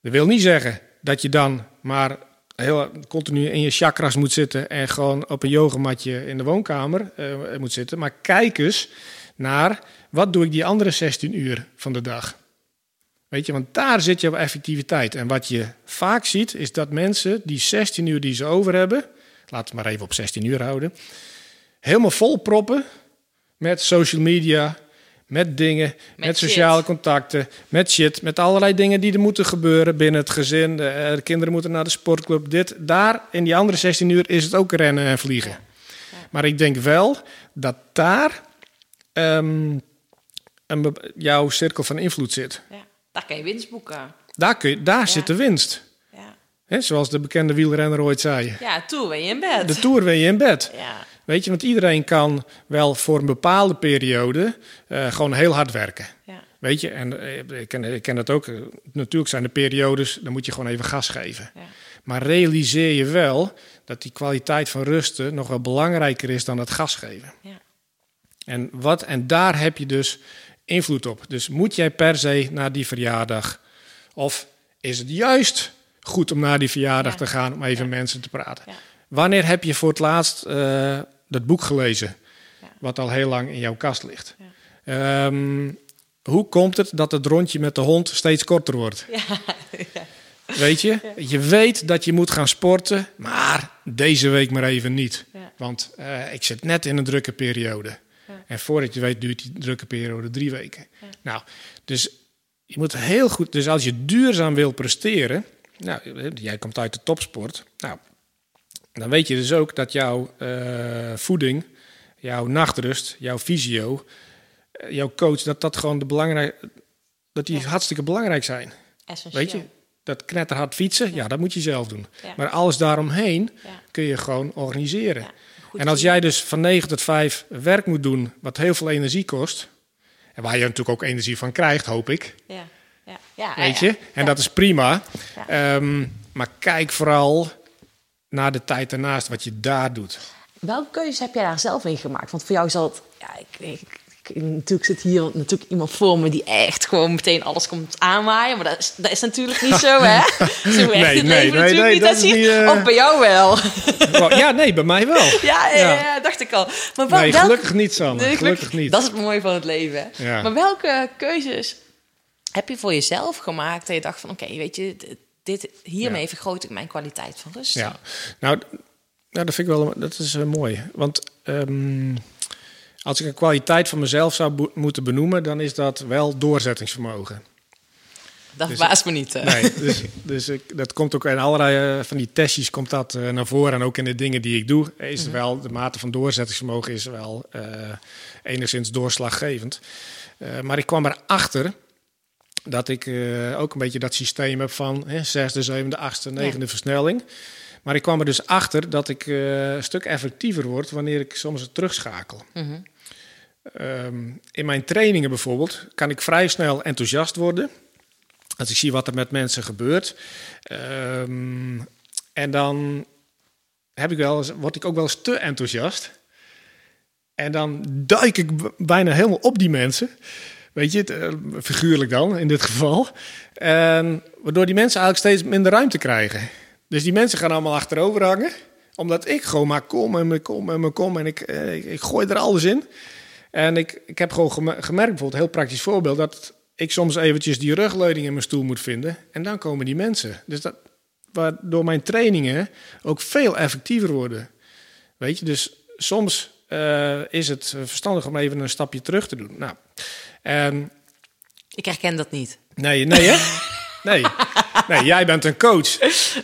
Dat wil niet zeggen dat je dan maar heel continu in je chakras moet zitten en gewoon op een yogamatje in de woonkamer moet zitten. Maar kijk eens naar wat doe ik die andere 16 uur van de dag. Weet je, want daar zit je op effectiviteit. En wat je vaak ziet, is dat mensen die 16 uur die ze over hebben, laten we maar even op 16 uur houden, helemaal vol proppen met social media, met dingen, met sociale contacten, met shit, met allerlei dingen die er moeten gebeuren binnen het gezin. De kinderen moeten naar de sportclub, dit, daar. In die andere 16 uur is het ook rennen en vliegen. Ja. Ja. Maar ik denk wel dat daar jouw cirkel van invloed zit. Ja. Daar kan je winst boeken. Daar zit de winst. Ja. He, zoals de bekende wielrenner ooit zei. Ja, Tour ben je in bed. De Tour ben je in bed. Ja. Weet je, want iedereen kan wel voor een bepaalde periode gewoon heel hard werken. Ja. Weet je, en ik ken dat ook. Natuurlijk zijn er periodes, dan moet je gewoon even gas geven. Ja. Maar realiseer je wel dat die kwaliteit van rusten nog wel belangrijker is dan het gas geven. Ja. En daar heb je dus invloed op. Dus moet jij per se naar die verjaardag? Of is het juist goed om naar die verjaardag te gaan om even mensen te praten? Ja. Wanneer heb je voor het laatst dat boek gelezen? Ja. Wat al heel lang in jouw kast ligt. Ja. Hoe komt het dat het rondje met de hond steeds korter wordt? Ja. Ja. Weet je? Ja. Je weet dat je moet gaan sporten, maar deze week maar even niet. Ja. Want ik zit net in een drukke periode. Ja. En voordat je weet duurt die drukke periode 3 weken. Ja. Nou, dus je moet heel goed. Dus als je duurzaam wil presteren, nou, jij komt uit de topsport. Nou, dan weet je dus ook dat jouw voeding, jouw nachtrust, jouw fysio, jouw coach, dat gewoon hartstikke belangrijk zijn. Essentieel. Weet je? dat knetterhard fietsen, ja, dat moet je zelf doen. Ja. Maar alles daaromheen kun je gewoon organiseren. Ja, en als jij dus van 9 tot 5 werk moet doen, wat heel veel energie kost, en waar je natuurlijk ook energie van krijgt, hoop ik. Ja. Ja. Ja, weet je? Ja. En dat is prima. Ja. Maar kijk vooral naar de tijd daarnaast, wat je daar doet. Welke keuzes heb jij daar zelf in gemaakt? Want voor jou is altijd... Ja, natuurlijk zit hier natuurlijk iemand voor me die echt gewoon meteen alles komt aanwaaien. Maar dat is natuurlijk niet zo, hè? Zo echt het leven natuurlijk niet. Dat is niet of bij jou wel? Ja, nee, bij mij wel. Ja, dacht ik al. Maar nee, gelukkig niet, Sanne. Gelukkig niet. Dat is het mooie van het leven. Ja. Maar welke keuzes heb je voor jezelf gemaakt? En je dacht van, oké, weet je, hiermee vergroot ik mijn kwaliteit van rust. Ja, nou dat vind ik wel, dat is mooi. Want... als ik een kwaliteit van mezelf zou moeten benoemen, dan is dat wel doorzettingsvermogen. Dat dus, baast me niet. Hè? Nee, dat komt ook in allerlei van die testjes komt dat naar voren. En ook in de dingen die ik doe, is wel de mate van doorzettingsvermogen is wel enigszins doorslaggevend. Maar ik kwam erachter dat ik ook een beetje dat systeem heb van 6e, 7e, 8e, 9e versnelling. Maar ik kwam er dus achter dat ik een stuk effectiever word wanneer ik soms het terugschakel. Mm-hmm. In mijn trainingen bijvoorbeeld kan ik vrij snel enthousiast worden. Als ik zie wat er met mensen gebeurt. En dan word ik ook wel eens te enthousiast. En dan duik ik bijna helemaal op die mensen. Weet je, figuurlijk dan in dit geval. Waardoor die mensen eigenlijk steeds minder ruimte krijgen. Dus die mensen gaan allemaal achterover hangen. Omdat ik gewoon maar kom. En ik gooi er alles in. En ik heb gewoon gemerkt, bijvoorbeeld, heel praktisch voorbeeld, dat ik soms eventjes die rugleuning in mijn stoel moet vinden. En dan komen die mensen. Dus dat, waardoor mijn trainingen ook veel effectiever worden. Weet je, dus soms is het verstandig om even een stapje terug te doen. Nou, ik herken dat niet. Nee hè? Nee, jij bent een coach.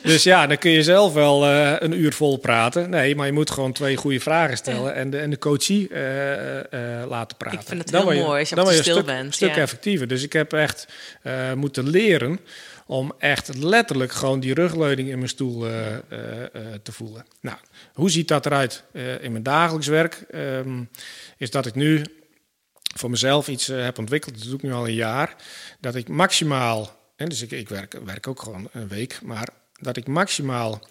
Dus ja, dan kun je zelf wel een uur vol praten. Nee, maar je moet gewoon 2 goede vragen stellen en de coachie laten praten. Ik vind het heel mooi als je op stil bent. Een stuk effectiever. Dus ik heb echt moeten leren om echt letterlijk gewoon die rugleuning in mijn stoel te voelen. Nou, hoe ziet dat eruit in mijn dagelijks werk? Is dat ik nu voor mezelf iets heb ontwikkeld. Dat doe ik nu al een jaar. Dat ik maximaal... En dus ik werk ook gewoon een week, maar dat ik maximaal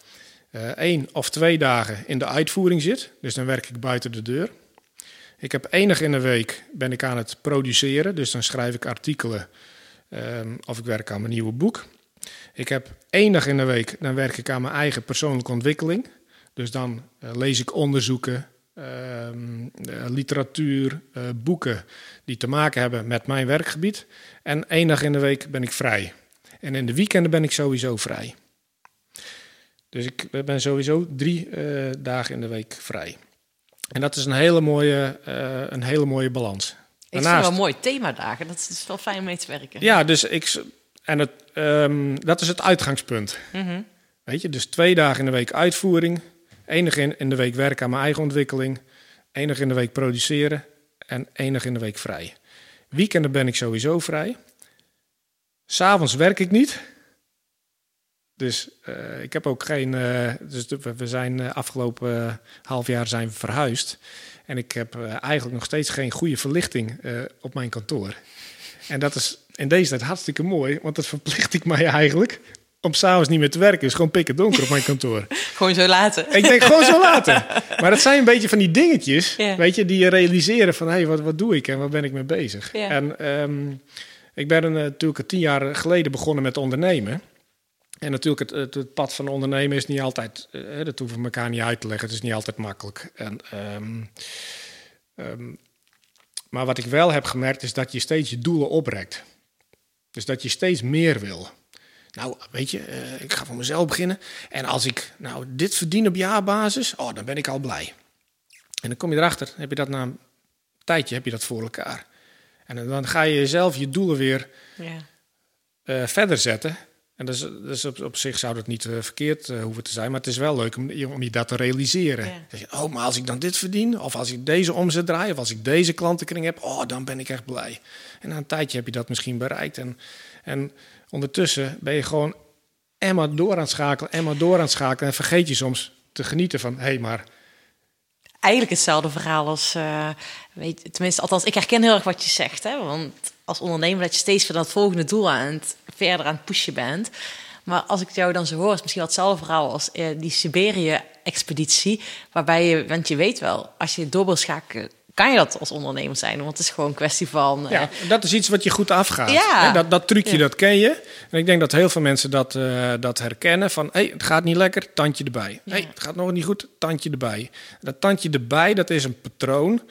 1 of 2 dagen in de uitvoering zit. Dus dan werk ik buiten de deur. Ik heb één dag in de week ben ik aan het produceren. Dus dan schrijf ik artikelen of ik werk aan mijn nieuwe boek. Ik heb 1 dag in de week, dan werk ik aan mijn eigen persoonlijke ontwikkeling. Dus dan lees ik onderzoeken, literatuur, boeken die te maken hebben met mijn werkgebied. En 1 dag in de week ben ik vrij. En in de weekenden ben ik sowieso vrij. Dus ik ben sowieso 3 dagen in de week vrij. En dat is een hele mooie balans. Daarnaast, ik vind het wel mooi, themadagen. Dat is wel fijn om mee te werken. Ja, dus dat is het uitgangspunt. Mm-hmm. Weet je, dus 2 dagen in de week uitvoering. 1 dag in de week werken aan mijn eigen ontwikkeling. 1 dag in de week produceren. En 1 dag in de week vrij. Weekenden ben ik sowieso vrij. 'S'avonds werk ik niet. Dus ik heb ook geen... dus we zijn afgelopen half jaar zijn we verhuisd. En ik heb eigenlijk nog steeds geen goede verlichting op mijn kantoor. En dat is in deze tijd hartstikke mooi. Want dat verplicht ik mij eigenlijk... om 's avonds niet meer te werken. Dus gewoon pikken donker op mijn kantoor. Gewoon zo laten. Ik denk gewoon zo laten. Maar dat zijn een beetje van die dingetjes, weet je, die je realiseren van, hey, wat doe ik en waar ben ik mee bezig? Ja. En ik ben natuurlijk 10 jaar geleden begonnen met ondernemen. En natuurlijk, het pad van ondernemen is niet altijd, dat hoeven we elkaar niet uit te leggen. Het is niet altijd makkelijk. En, maar wat ik wel heb gemerkt is dat je steeds je doelen oprekt. Dus dat je steeds meer wil. Nou, weet je, ik ga voor mezelf beginnen. En als ik nou dit verdien op jaarbasis, dan ben ik al blij. En dan kom je erachter, heb je dat na een tijdje voor elkaar. En dan ga je jezelf je doelen weer verder zetten. En dus op zich zou dat niet verkeerd hoeven te zijn. Maar het is wel leuk om je dat te realiseren. Ja. Dus maar als ik dan dit verdien, of als ik deze omzet draai... of als ik deze klantenkring heb, dan ben ik echt blij. En na een tijdje heb je dat misschien bereikt. En ondertussen ben je gewoon en maar door aan het schakelen, en maar door aan het schakelen. En vergeet je soms te genieten van, maar... Eigenlijk hetzelfde verhaal als, althans, ik herken heel erg wat je zegt. Hè? Want als ondernemer dat je steeds van dat volgende doel verder aan het pushen bent. Maar als ik jou dan zo hoor, is misschien wel hetzelfde verhaal als die Siberië-expeditie. Waarbij je, want je weet wel, als je door wil schakelen, kan je dat als ondernemer zijn. Want het is gewoon een kwestie van... dat is iets wat je goed afgaat. Ja. Dat trucje, dat ken je. En ik denk dat heel veel mensen dat herkennen. Van, het gaat niet lekker, tandje erbij. Ja. Het gaat nog niet goed, tandje erbij. Dat tandje erbij, dat is een patroon.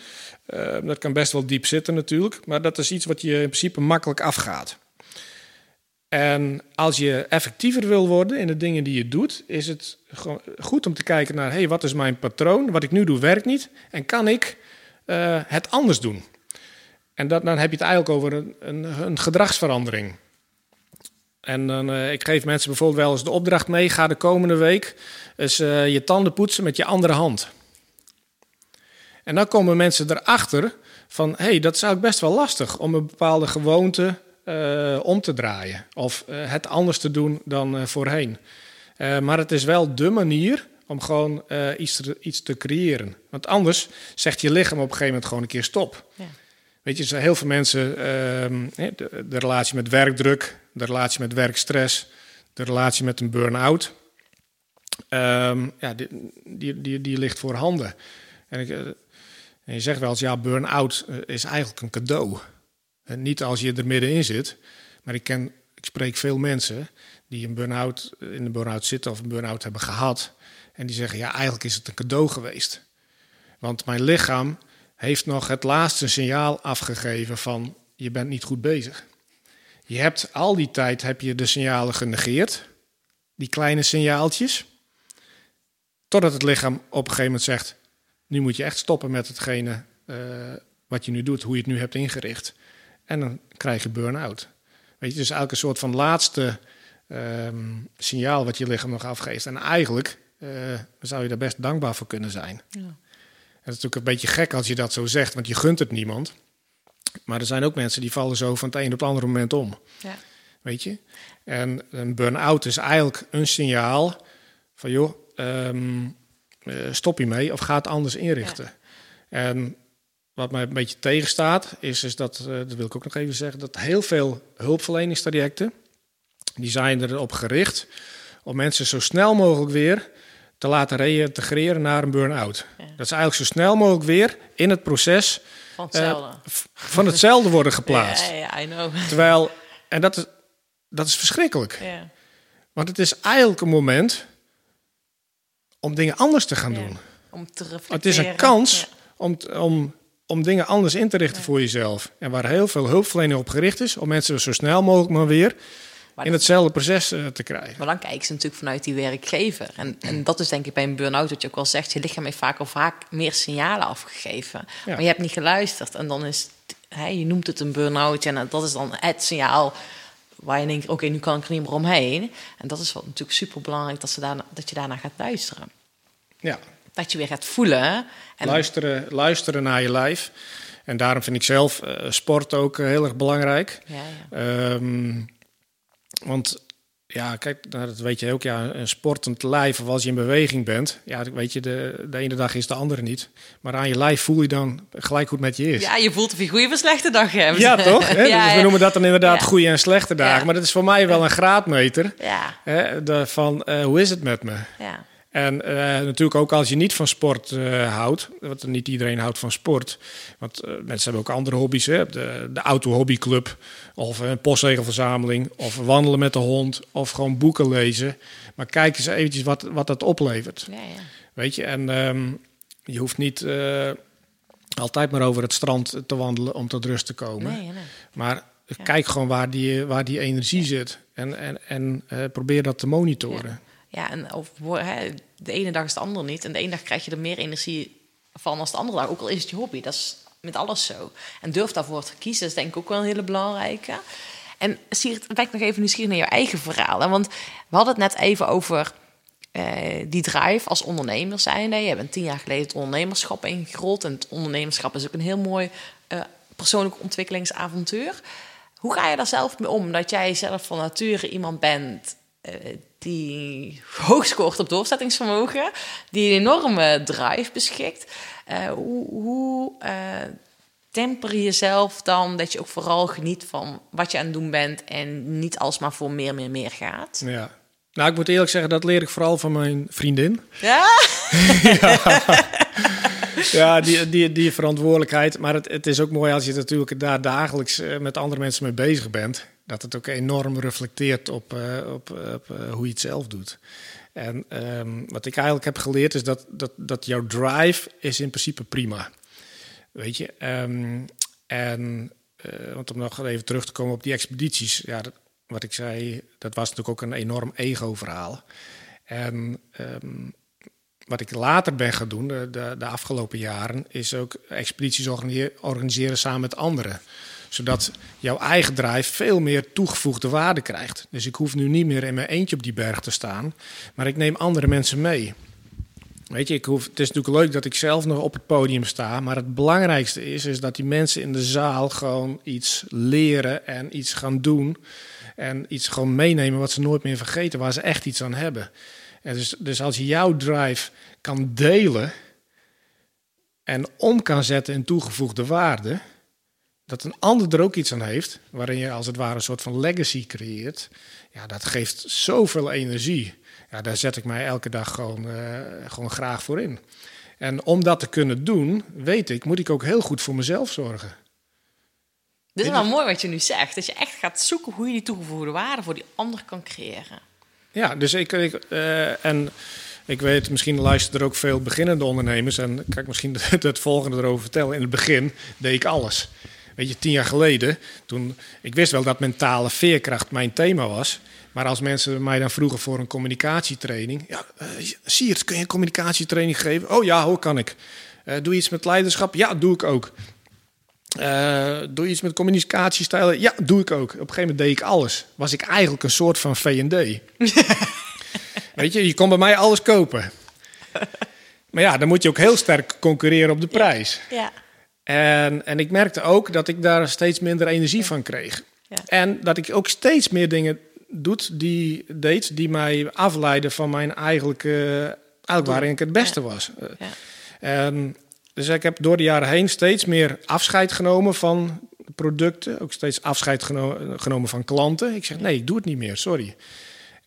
Dat kan best wel diep zitten natuurlijk. Maar dat is iets wat je in principe makkelijk afgaat. En als je effectiever wil worden in de dingen die je doet, is het goed om te kijken naar, wat is mijn patroon? Wat ik nu doe, werkt niet. En kan ik het anders doen? En dan heb je het eigenlijk over een gedragsverandering. En dan, ik geef mensen bijvoorbeeld wel eens de opdracht mee, ga de komende week eens je tanden poetsen met je andere hand. En dan komen mensen erachter van, dat is eigenlijk best wel lastig om een bepaalde gewoonte om te draaien. Of het anders te doen dan voorheen. Maar het is wel dé manier om gewoon iets te creëren. Want anders zegt je lichaam op een gegeven moment gewoon een keer stop. Ja. Weet je, heel veel mensen... de relatie met werkdruk, de relatie met werkstress, de relatie met een burn-out. Die ligt voorhanden. En je zegt wel eens, burn-out is eigenlijk een cadeau. En niet als je er middenin zit. Maar ik spreek veel mensen die in een burn-out zitten of een burn-out hebben gehad. En die zeggen, eigenlijk is het een cadeau geweest. Want mijn lichaam heeft nog het laatste signaal afgegeven van, je bent niet goed bezig. Je hebt al die tijd de signalen genegeerd. Die kleine signaaltjes. Totdat het lichaam op een gegeven moment zegt, nu moet je echt stoppen met hetgene wat je nu doet, hoe je het nu hebt ingericht. En dan krijg je burn-out. Weet je, dus elke soort van laatste signaal wat je lichaam nog afgeeft. En eigenlijk zou je daar best dankbaar voor kunnen zijn. Ja. Het is natuurlijk een beetje gek als je dat zo zegt, want je gunt het niemand. Maar er zijn ook mensen die vallen zo van het een op het andere moment om. Ja. Weet je? En een burn-out is eigenlijk een signaal van, stop hiermee of ga het anders inrichten. Ja. En wat mij een beetje tegenstaat, is dat wil ik ook nog even zeggen, dat heel veel hulpverleningstrajecten, die zijn erop gericht om mensen zo snel mogelijk weer te laten reïntegreren naar een burn-out. Ja. Dat ze eigenlijk zo snel mogelijk weer in het proces van hetzelfde worden geplaatst. Yeah, I know. Terwijl, en dat is verschrikkelijk. Yeah. Want het is eigenlijk een moment om dingen anders te gaan doen. Om te reflecteren. Het is een kans om dingen anders in te richten voor jezelf. En waar heel veel hulpverlening op gericht is, om mensen zo snel mogelijk maar weer in hetzelfde proces te krijgen. Maar dan kijken ze natuurlijk vanuit die werkgever. En dat is denk ik bij een burn-out wat je ook wel zegt. Je lichaam heeft vaak meer signalen afgegeven. Ja. Maar je hebt niet geluisterd. En dan is je noemt het een burn-out. En dat is dan het signaal waar je denkt, oké, nu kan ik er niet meer omheen. En dat is wat natuurlijk superbelangrijk, dat je daarna gaat luisteren. Ja. Dat je weer gaat voelen. En luisteren naar je lijf. En daarom vind ik zelf sport ook heel erg belangrijk. Ja. Want kijk, dat weet je ook, een sportend lijf, of als je in beweging bent, weet je, de ene dag is de andere niet. Maar aan je lijf voel je dan gelijk goed met je is. Ja, je voelt of je goede of een slechte dag hebt. Ja, toch? Hè? Ja, dus we noemen dat dan inderdaad goede en slechte dagen. Ja. Maar dat is voor mij wel een graadmeter hè, van hoe is het met me? Ja. En natuurlijk ook als je niet van sport houdt, want niet iedereen houdt van sport. Want mensen hebben ook andere hobby's, hè? De auto-hobbyclub, of een postzegelverzameling, of wandelen met de hond, of gewoon boeken lezen. Maar kijk eens eventjes wat dat oplevert. Ja, ja. Weet je, en je hoeft niet altijd maar over het strand te wandelen om tot rust te komen. Nee, maar kijk gewoon waar die energie zit en probeer dat te monitoren. Ja. Ja, en de ene dag is de andere niet. En de ene dag krijg je er meer energie van als de andere dag. Ook al is het je hobby, dat is met alles zo. En durf daarvoor te kiezen, is denk ik ook wel een hele belangrijke. En Siert, ik kijk nog even nieuwsgierig naar jouw eigen verhaal. Hè? Want we hadden het net even over die drive als ondernemer zijnde. Je bent 10 jaar geleden het ondernemerschap ingerold. En het ondernemerschap is ook een heel mooi persoonlijk ontwikkelingsavontuur. Hoe ga je daar zelf mee om? Dat jij zelf van nature iemand bent die hoog scoort op doorzettingsvermogen, die een enorme drive beschikt. Hoe temper jezelf dan dat je ook vooral geniet van wat je aan het doen bent en niet alsmaar voor meer gaat? Ja. Nou, ik moet eerlijk zeggen, dat leer ik vooral van mijn vriendin. Ja? Ja, die verantwoordelijkheid. Maar het is ook mooi als je natuurlijk daar dagelijks met andere mensen mee bezig bent. Dat het ook enorm reflecteert op hoe je het zelf doet. En wat ik eigenlijk heb geleerd is dat jouw drive is in principe prima. Weet je? Want om nog even terug te komen op die expedities. Ja, wat ik zei, dat was natuurlijk ook een enorm ego-verhaal. En wat ik later ben gaan doen, de afgelopen jaren, is ook expedities organiseren samen met anderen. Zodat jouw eigen drive veel meer toegevoegde waarde krijgt. Dus ik hoef nu niet meer in mijn eentje op die berg te staan, maar ik neem andere mensen mee. Weet je, het is natuurlijk leuk dat ik zelf nog op het podium sta, maar het belangrijkste is dat die mensen in de zaal gewoon iets leren en iets gaan doen. En iets gewoon meenemen wat ze nooit meer vergeten, waar ze echt iets aan hebben. En dus als je jouw drive kan delen en om kan zetten in toegevoegde waarde, dat een ander er ook iets aan heeft, waarin je als het ware een soort van legacy creëert, ja, dat geeft zoveel energie. Ja, daar zet ik mij elke dag gewoon graag voor in. En om dat te kunnen doen, weet ik, moet ik ook heel goed voor mezelf zorgen. Dit is wel mooi wat je nu zegt. Dat je echt gaat zoeken hoe je die toegevoegde waarde voor die ander kan creëren. Ja, dus ik weet, misschien luisteren er ook veel beginnende ondernemers. En kan ik misschien het volgende erover vertellen. In het begin deed ik alles. Weet je, 10 jaar geleden, ik wist wel dat mentale veerkracht mijn thema was. Maar als mensen mij dan vroegen voor een communicatietraining. Ja, Siert, kun je een communicatietraining geven? Oh ja, hoor, kan ik. Doe iets met leiderschap? Ja, doe ik ook. Doe iets met communicatiestijlen? Ja, doe ik ook. Op een gegeven moment deed ik alles. Was ik eigenlijk een soort van V&D. Weet je kon bij mij alles kopen. Maar ja, dan moet je ook heel sterk concurreren op de prijs. Ja. En ik merkte ook dat ik daar steeds minder energie van kreeg. Ja. En dat ik ook steeds meer dingen deed die mij afleiden van mijn eigenlijk waarin ik het beste was. Ja. Dus ik heb door de jaren heen steeds meer afscheid genomen van producten. Ook steeds afscheid genomen van klanten. Ik zeg, nee, ik doe het niet meer, sorry.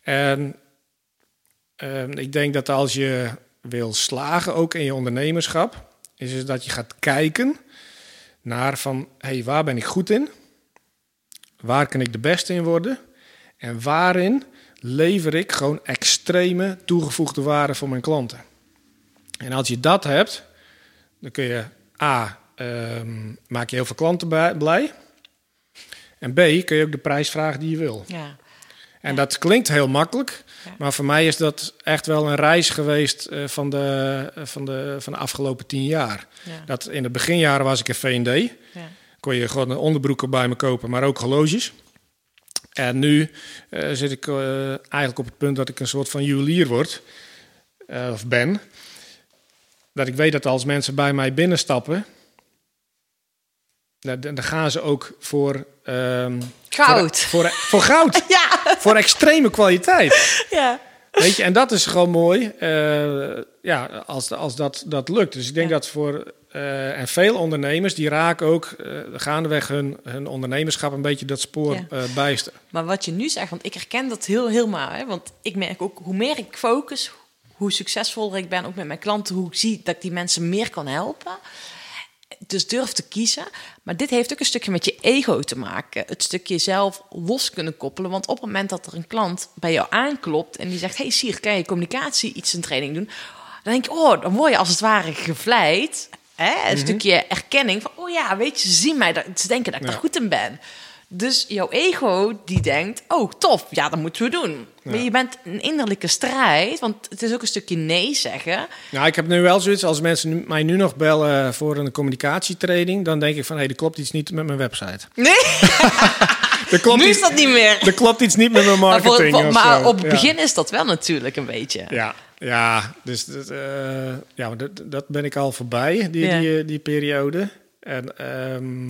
En ik denk dat als je wil slagen, ook in je ondernemerschap, is dat je gaat kijken naar van, hey, waar ben ik goed in? Waar kan ik de beste in worden? En waarin lever ik gewoon extreme toegevoegde waarde voor mijn klanten? En als je dat hebt, dan kun je maak je heel veel klanten blij. En B, kun je ook de prijs vragen die je wil. Ja. En dat klinkt heel makkelijk. Ja. Maar voor mij is dat echt wel een reis geweest van de afgelopen 10 jaar. Ja. Dat in de beginjaren was ik in V&D. Ja. Kon je gewoon onderbroeken bij me kopen, maar ook horloges. En nu zit ik eigenlijk op het punt dat ik een soort van juwelier word. Of ben. Dat ik weet dat als mensen bij mij binnenstappen, dan gaan ze ook voor goud. Voor goud. Ja. Voor extreme kwaliteit. Ja. Weet je, en dat is gewoon mooi. Als dat lukt. Dus ik denk dat voor en veel ondernemers die raken ook gaandeweg hun ondernemerschap een beetje dat spoor bijster. Maar wat je nu zegt, want ik herken dat helemaal. Hè, want ik merk ook, hoe meer ik focus, hoe succesvoller ik ben, ook met mijn klanten, hoe ik zie dat ik die mensen meer kan helpen. Dus durf te kiezen. Maar dit heeft ook een stukje met je ego te maken. Het stukje zelf los kunnen koppelen. Want op het moment dat er een klant bij jou aanklopt en die zegt, hey Siert, kan je communicatie iets in training doen? Dan denk je, dan word je als het ware gevleid. Hè? Een stukje erkenning van, oh ja, weet je, ze zien mij, ze denken dat ik daar goed in ben. Dus jouw ego die denkt, oh tof, ja, dat moeten we doen. Ja. Maar je bent een innerlijke strijd, want het is ook een stukje nee zeggen. Nou, ik heb nu wel zoiets, als mensen mij nu nog bellen voor een communicatietraining, dan denk ik van, hé, er klopt iets niet met mijn website. Nee, nu is dat niet meer. Er klopt iets niet met mijn marketing. Maar op het begin is dat wel natuurlijk een beetje. Ja, dus dat ben ik al voorbij, die periode.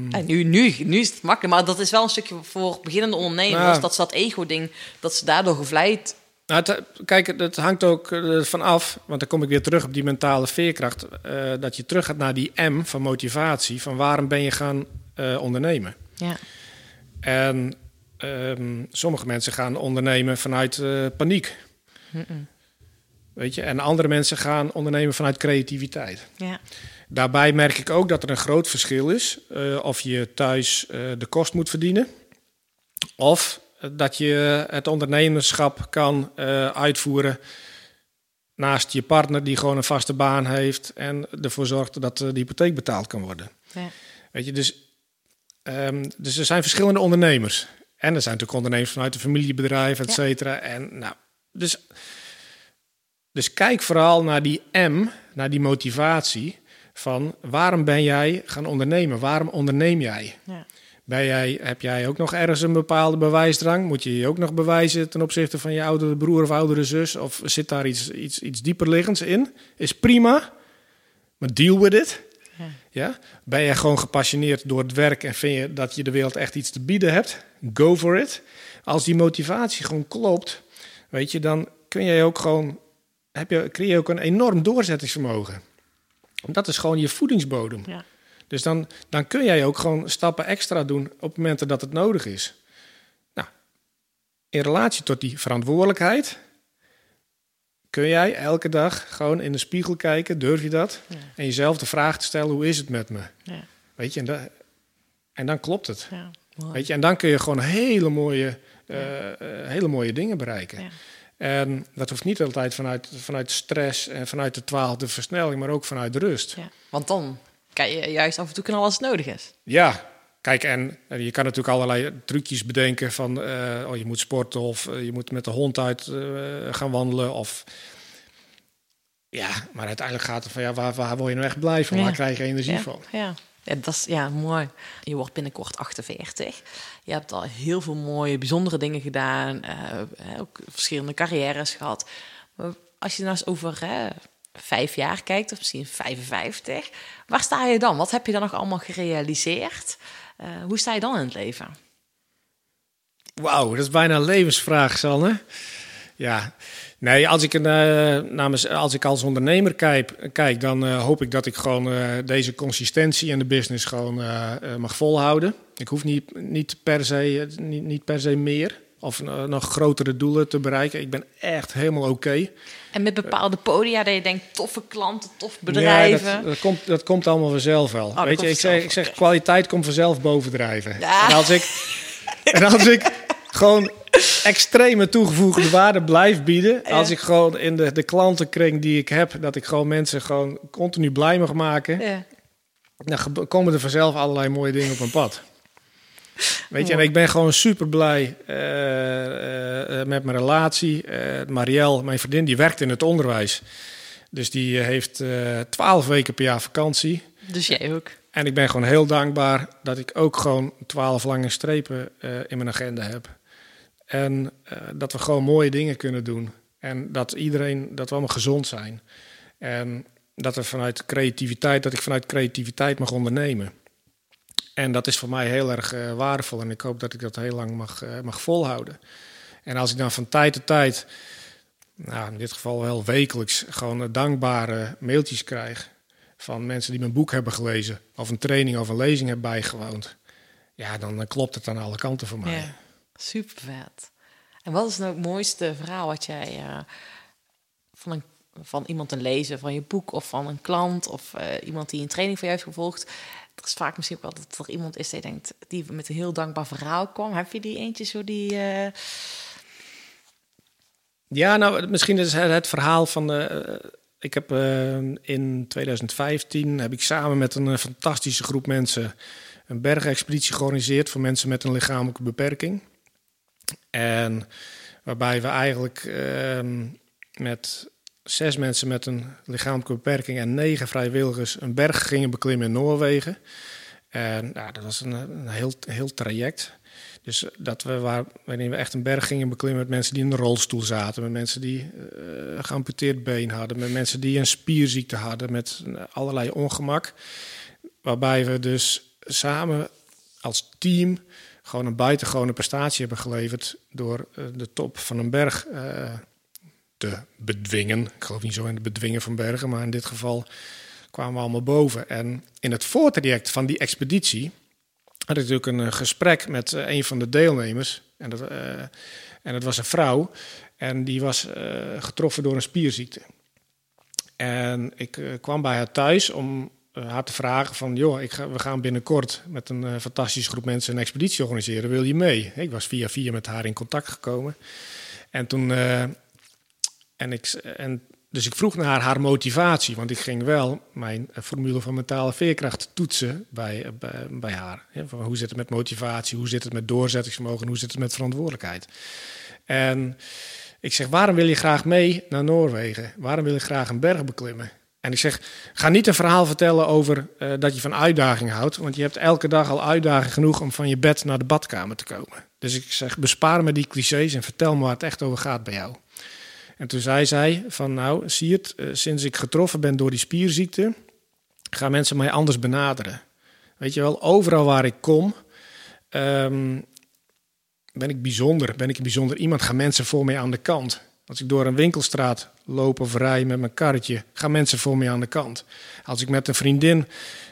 En nu is het makkelijk. Maar dat is wel een stukje voor beginnende ondernemers. Dat ego-ding, dat ze daardoor gevleid Nou, kijk, dat hangt ook van af, want dan kom ik weer terug op die mentale veerkracht. Dat je terug gaat naar die M van motivatie, van waarom ben je gaan ondernemen. Ja. En sommige mensen gaan ondernemen vanuit paniek. Mm-mm. Weet je, en andere mensen gaan ondernemen vanuit creativiteit. Ja. Daarbij merk ik ook dat er een groot verschil is. Of je thuis de kost moet verdienen. Of dat je het ondernemerschap kan uitvoeren naast je partner die gewoon een vaste baan heeft en ervoor zorgt dat de hypotheek betaald kan worden. Ja. Weet je, dus er zijn verschillende ondernemers. En er zijn natuurlijk ondernemers vanuit een familiebedrijf, et cetera. Ja. En nou, dus kijk vooral naar die M, naar die motivatie van waarom ben jij gaan ondernemen? Waarom onderneem jij? Ja. Heb jij ook nog ergens een bepaalde bewijsdrang? Moet je je ook nog bewijzen ten opzichte van je oudere broer of oudere zus? Of zit daar iets dieperliggends in? Is prima, maar deal with it. Ja. Ja? Ben jij gewoon gepassioneerd door het werk en vind je dat je de wereld echt iets te bieden hebt? Go for it. Als die motivatie gewoon klopt, weet je, dan kun jij ook gewoon, creëer je ook een enorm doorzettingsvermogen. Dat is gewoon je voedingsbodem. Ja. Dus dan kun jij ook gewoon stappen extra doen op momenten dat het nodig is. Nou, in relatie tot die verantwoordelijkheid kun jij elke dag gewoon in de spiegel kijken, durf je dat? Ja. En jezelf de vraag te stellen, hoe is het met me? Ja. Weet je, en dan klopt het. Ja, weet je, en dan kun je gewoon hele mooie dingen bereiken. Ja. En dat hoeft niet altijd vanuit stress en vanuit de 12e versnelling, maar ook vanuit rust. Ja. Want dan kan je juist af en toe knallen als het nodig is. Ja, kijk, en je kan natuurlijk allerlei trucjes bedenken van je moet sporten of je moet met de hond uit gaan wandelen. Of ja, maar uiteindelijk gaat het van waar wil je nou echt blij van? Ja. Waar krijg je energie van? Ja. Ja, dat is mooi. Je wordt binnenkort 48. Je hebt al heel veel mooie, bijzondere dingen gedaan. Ook verschillende carrières gehad. Maar als je nou eens over 5 jaar kijkt, of misschien 55... waar sta je dan? Wat heb je dan nog allemaal gerealiseerd? Hoe sta je dan in het leven? Wauw, dat is bijna een levensvraag, Sanne. Ja, nee, als ik als ondernemer kijk dan hoop ik dat ik gewoon deze consistentie in de business gewoon mag volhouden. Ik hoef niet per se meer of nog grotere doelen te bereiken. Ik ben echt helemaal oké. En met bepaalde podia dat je denkt, toffe klanten, tof bedrijven. Ja, dat komt allemaal vanzelf wel. Oh, weet je, ik zeg kwaliteit komt vanzelf bovendrijven. Ja. En als ik gewoon extreme toegevoegde waarde blijf bieden. Als ik gewoon in de klantenkring die ik heb, dat ik gewoon mensen gewoon continu blij mag maken. Ja. Dan komen er vanzelf allerlei mooie dingen op mijn pad. Weet je, en ik ben gewoon super blij met mijn relatie. Marielle, mijn vriendin, die werkt in het onderwijs. Dus die heeft 12 weken per jaar vakantie. Dus jij ook. En ik ben gewoon heel dankbaar dat ik ook gewoon 12 lange strepen in mijn agenda heb. En dat we gewoon mooie dingen kunnen doen. En dat we allemaal gezond zijn. En dat we dat ik vanuit creativiteit mag ondernemen. En dat is voor mij heel erg waardevol. En ik hoop dat ik dat heel lang mag volhouden. En als ik dan van tijd tot tijd, nou in dit geval wel wekelijks, gewoon dankbare mailtjes krijg van mensen die mijn boek hebben gelezen, of een training of een lezing hebben bijgewoond. Ja, dan klopt het aan alle kanten voor mij. Ja, super vet. En wat is nou het mooiste verhaal wat jij van iemand een lezer, van je boek of van een klant of iemand die een training van jou heeft gevolgd? Er is vaak misschien ook wel dat er iemand is die denkt, die met een heel dankbaar verhaal kwam. Heb je die eentje zo die? Ja, nou, misschien is het verhaal van ik heb in 2015 heb ik samen met een fantastische groep mensen een bergexpeditie georganiseerd voor mensen met een lichamelijke beperking. En waarbij we eigenlijk met 6 mensen met een lichamelijke beperking en 9 vrijwilligers een berg gingen beklimmen in Noorwegen. En nou, dat was een heel traject. Dus waarin we echt een berg gingen beklimmen met mensen die in een rolstoel zaten, met mensen die geamputeerd been hadden, met mensen die een spierziekte hadden, met allerlei ongemak. Waarbij we dus samen als team gewoon een buitengewone prestatie hebben geleverd door de top van een berg te bedwingen. Ik geloof niet zo in het bedwingen van bergen, maar in dit geval kwamen we allemaal boven. En in het voortraject van die expeditie had ik natuurlijk een gesprek met een van de deelnemers. En dat was een vrouw. En die was getroffen door een spierziekte. En ik kwam bij haar thuis om haar te vragen van... joh, we gaan binnenkort met een fantastische groep mensen een expeditie organiseren. Wil je mee? Ik was via met haar in contact gekomen. En toen... Dus ik vroeg naar haar motivatie, want ik ging wel mijn formule van mentale veerkracht toetsen bij haar. Ja, van hoe zit het met motivatie, hoe zit het met doorzettingsvermogen, hoe zit het met verantwoordelijkheid? En ik zeg, waarom wil je graag mee naar Noorwegen? Waarom wil je graag een berg beklimmen? En ik zeg, ga niet een verhaal vertellen over dat je van uitdaging houdt, want je hebt elke dag al uitdaging genoeg om van je bed naar de badkamer te komen. Dus ik zeg, bespaar me die clichés en vertel me waar het echt over gaat bij jou. En toen zei zij van, nou Siert, sinds ik getroffen ben door die spierziekte, gaan mensen mij anders benaderen. Weet je wel, overal waar ik kom, ben ik een bijzonder iemand, gaan mensen voor mij aan de kant. Als ik door een winkelstraat loop of rij met mijn karretje, gaan mensen voor mij aan de kant. Als ik met een vriendin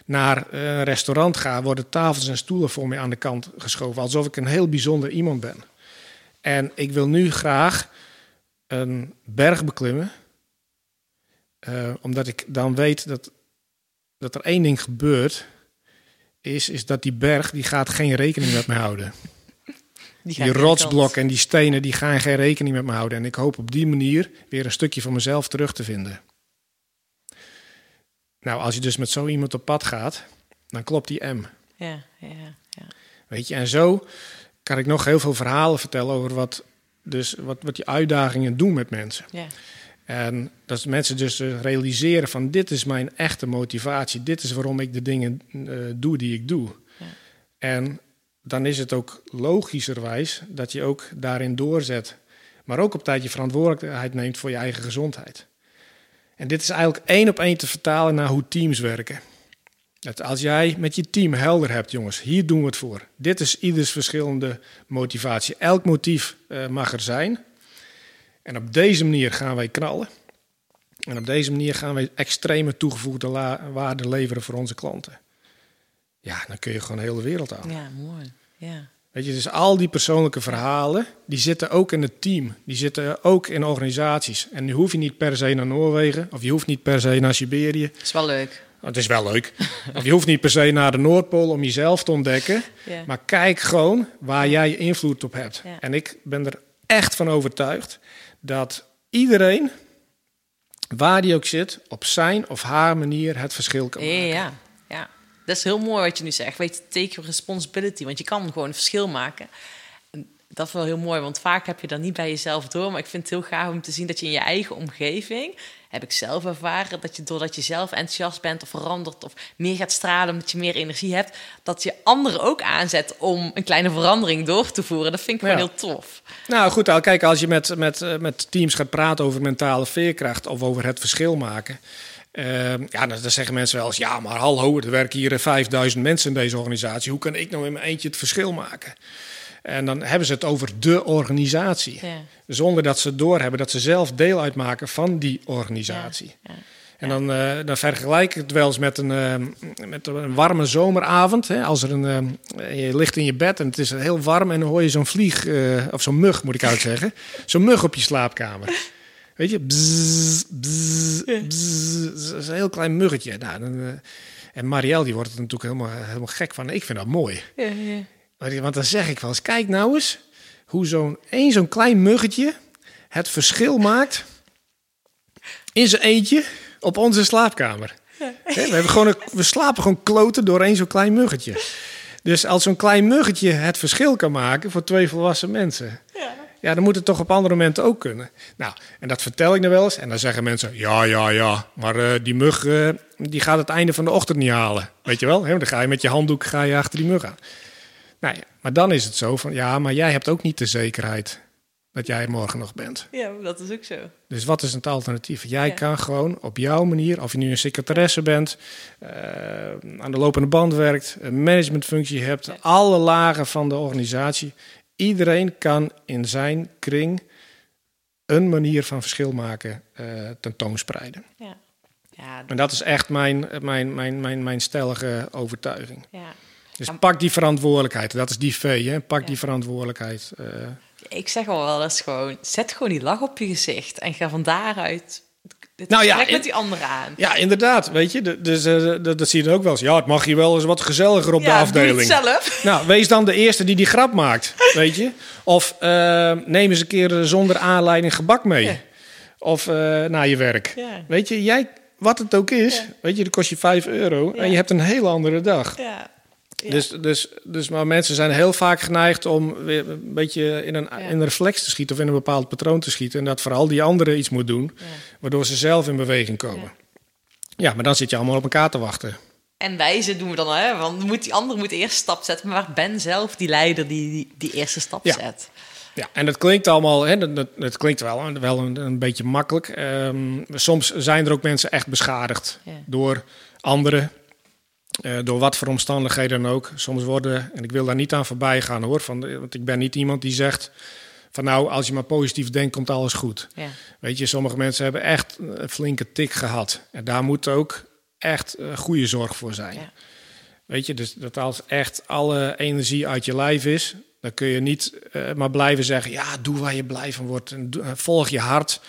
naar een restaurant ga, worden tafels en stoelen voor mij aan de kant geschoven. Alsof ik een heel bijzonder iemand ben. En ik wil nu graag een berg beklimmen, omdat ik dan weet dat er één ding gebeurt, is dat die berg, die gaat geen rekening met me houden. Die rotsblokken en die stenen, die gaan geen rekening met me houden. En ik hoop op die manier weer een stukje van mezelf terug te vinden. Nou, als je dus met zo iemand op pad gaat, dan klopt die M. Ja. Weet je, en zo kan ik nog heel veel verhalen vertellen over wat die uitdagingen doen met mensen. Yeah. En dat mensen dus realiseren van, dit is mijn echte motivatie. Dit is waarom ik de dingen doe die ik doe. Yeah. En dan is het ook logischerwijs dat je ook daarin doorzet. Maar ook op tijd je verantwoordelijkheid neemt voor je eigen gezondheid. En dit is eigenlijk 1-op-1 te vertalen naar hoe teams werken. Dat als jij met je team helder hebt, jongens, hier doen we het voor. Dit is ieders verschillende motivatie. Elk motief mag er zijn. En op deze manier gaan wij knallen. En op deze manier gaan wij extreme toegevoegde waarde leveren voor onze klanten. Ja, dan kun je gewoon de hele wereld aan. Ja, mooi. Ja. Weet je, dus al die persoonlijke verhalen, die zitten ook in het team. Die zitten ook in organisaties. En nu hoef je niet per se naar Noorwegen, of je hoeft niet per se naar Siberië. Dat is wel leuk. Het is wel leuk. Want je hoeft niet per se naar de Noordpool om jezelf te ontdekken. Yeah. Maar kijk gewoon waar jij invloed op hebt. Yeah. En ik ben er echt van overtuigd dat iedereen, waar die ook zit, op zijn of haar manier het verschil kan maken. Ja. Dat is heel mooi wat je nu zegt. Weet je, take your responsibility. Want je kan gewoon een verschil maken. Dat is wel heel mooi, want vaak heb je dat niet bij jezelf door. Maar ik vind het heel gaaf om te zien dat je in je eigen omgeving, heb ik zelf ervaren, dat je doordat je zelf enthousiast bent of verandert of meer gaat stralen omdat je meer energie hebt, dat je anderen ook aanzet om een kleine verandering door te voeren. Dat vind ik gewoon heel tof. Nou goed, al kijk, als je met teams gaat praten over mentale veerkracht of over het verschil maken, dan zeggen mensen wel eens, ja, maar hallo, er werken hier 5000 mensen in deze organisatie. Hoe kan ik nou in mijn eentje het verschil maken? En dan hebben ze het over de organisatie. Ja. Zonder dat ze doorhebben dat ze zelf deel uitmaken van die organisatie. Ja. En dan vergelijk ik het wel eens met een warme zomeravond. Hè? Als er je ligt in je bed en het is heel warm en dan hoor je zo'n vlieg, of zo'n mug moet ik uitzeggen. Zo'n mug op je slaapkamer. Weet je, bzz, bzz, bzz, dat is een heel klein muggetje. Nou, en Marielle die wordt er natuurlijk helemaal gek van. Ik vind dat mooi. Ja. Want dan zeg ik wel eens, kijk nou eens hoe zo'n klein muggetje het verschil maakt in zijn eentje op onze slaapkamer. Ja. We slapen gewoon kloten door één zo'n klein muggetje. Dus als zo'n klein muggetje het verschil kan maken voor 2 volwassen mensen, ja, dan moet het toch op andere momenten ook kunnen. Nou, en dat vertel ik nou wel eens. En dan zeggen mensen, ja, maar die mug die gaat het einde van de ochtend niet halen. Weet je wel, dan ga je met je handdoek achter die mug aan. Nou ja, maar dan is het zo van, ja, maar jij hebt ook niet de zekerheid dat jij morgen nog bent. Ja, dat is ook zo. Dus wat is het alternatief? Jij kan gewoon op jouw manier, of je nu een secretaresse bent, aan de lopende band werkt, een managementfunctie hebt, alle lagen van de organisatie. Iedereen kan in zijn kring een manier van verschil maken tentoonspreiden. Ja. Ja, en dat is echt mijn stellige overtuiging. Ja. Dus pak die verantwoordelijkheid. Dat is die V, hè? Pak die verantwoordelijkheid. Ik zeg al wel eens gewoon, zet gewoon die lach op je gezicht en ga van daaruit het met die anderen aan. Ja, inderdaad, weet je. Dus dat zie je dan ook wel eens. Ja, het mag hier wel eens wat gezelliger op de afdeling. Ja, doe het zelf. Nou, wees dan de eerste die grap maakt, weet je. Of neem eens een keer zonder aanleiding gebak mee. Ja. Of naar je werk. Ja. Weet je, jij, wat het ook is, weet je, dat kost je €5 en je hebt een hele andere dag. Ja. Ja. Dus maar mensen zijn heel vaak geneigd om weer een beetje in een reflex te schieten of in een bepaald patroon te schieten. En dat vooral die andere iets moet doen, waardoor ze zelf in beweging komen. Ja, maar dan zit je allemaal op elkaar te wachten. En wijzen doen we dan, hè? Want die andere moet de eerste stap zetten. Maar ben zelf die leider die eerste stap zet. Ja, en dat klinkt allemaal, hè, dat klinkt wel een beetje makkelijk. Soms zijn er ook mensen echt beschadigd door anderen. Door wat voor omstandigheden dan ook. Soms worden, en ik wil daar niet aan voorbij gaan hoor, want ik ben niet iemand die zegt van nou, als je maar positief denkt, komt alles goed. Ja. Weet je, sommige mensen hebben echt een flinke tik gehad. En daar moet ook echt goede zorg voor zijn. Ja. Weet je, dus dat als echt alle energie uit je lijf is, dan kun je niet maar blijven zeggen, ja, doe waar je blij van wordt en volg je hart.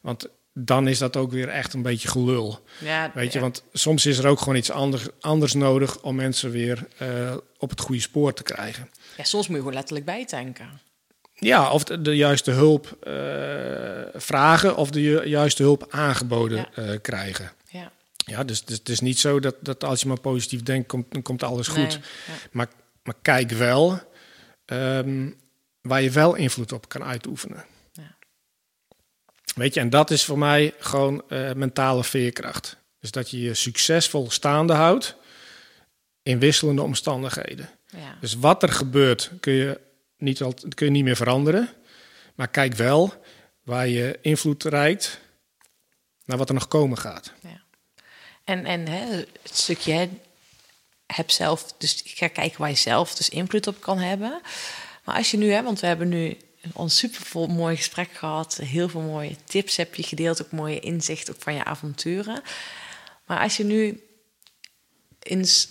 Want dan is dat ook weer echt een beetje gelul. Ja, weet je, want soms is er ook gewoon iets anders nodig om mensen weer op het goede spoor te krijgen. Ja, soms moet je gewoon letterlijk bijtanken. Ja, of de juiste hulp vragen of de juiste hulp aangeboden krijgen. Ja. Ja, dus het is niet zo dat als je maar positief denkt, komt alles goed. Nee, maar kijk wel waar je wel invloed op kan uitoefenen. Weet je, en dat is voor mij gewoon mentale veerkracht. Dus dat je succesvol staande houdt in wisselende omstandigheden. Ja. Dus wat er gebeurt kun je niet meer veranderen. Maar kijk wel waar je invloed reikt naar wat er nog komen gaat. Ja. En het stukje, heb zelf, dus ik ga kijken waar je zelf dus invloed op kan hebben. Maar als je nu, want we hebben nu ons super mooi gesprek gehad. Heel veel mooie tips heb je gedeeld. Ook mooie inzichten ook van je avonturen. Maar als je nu eens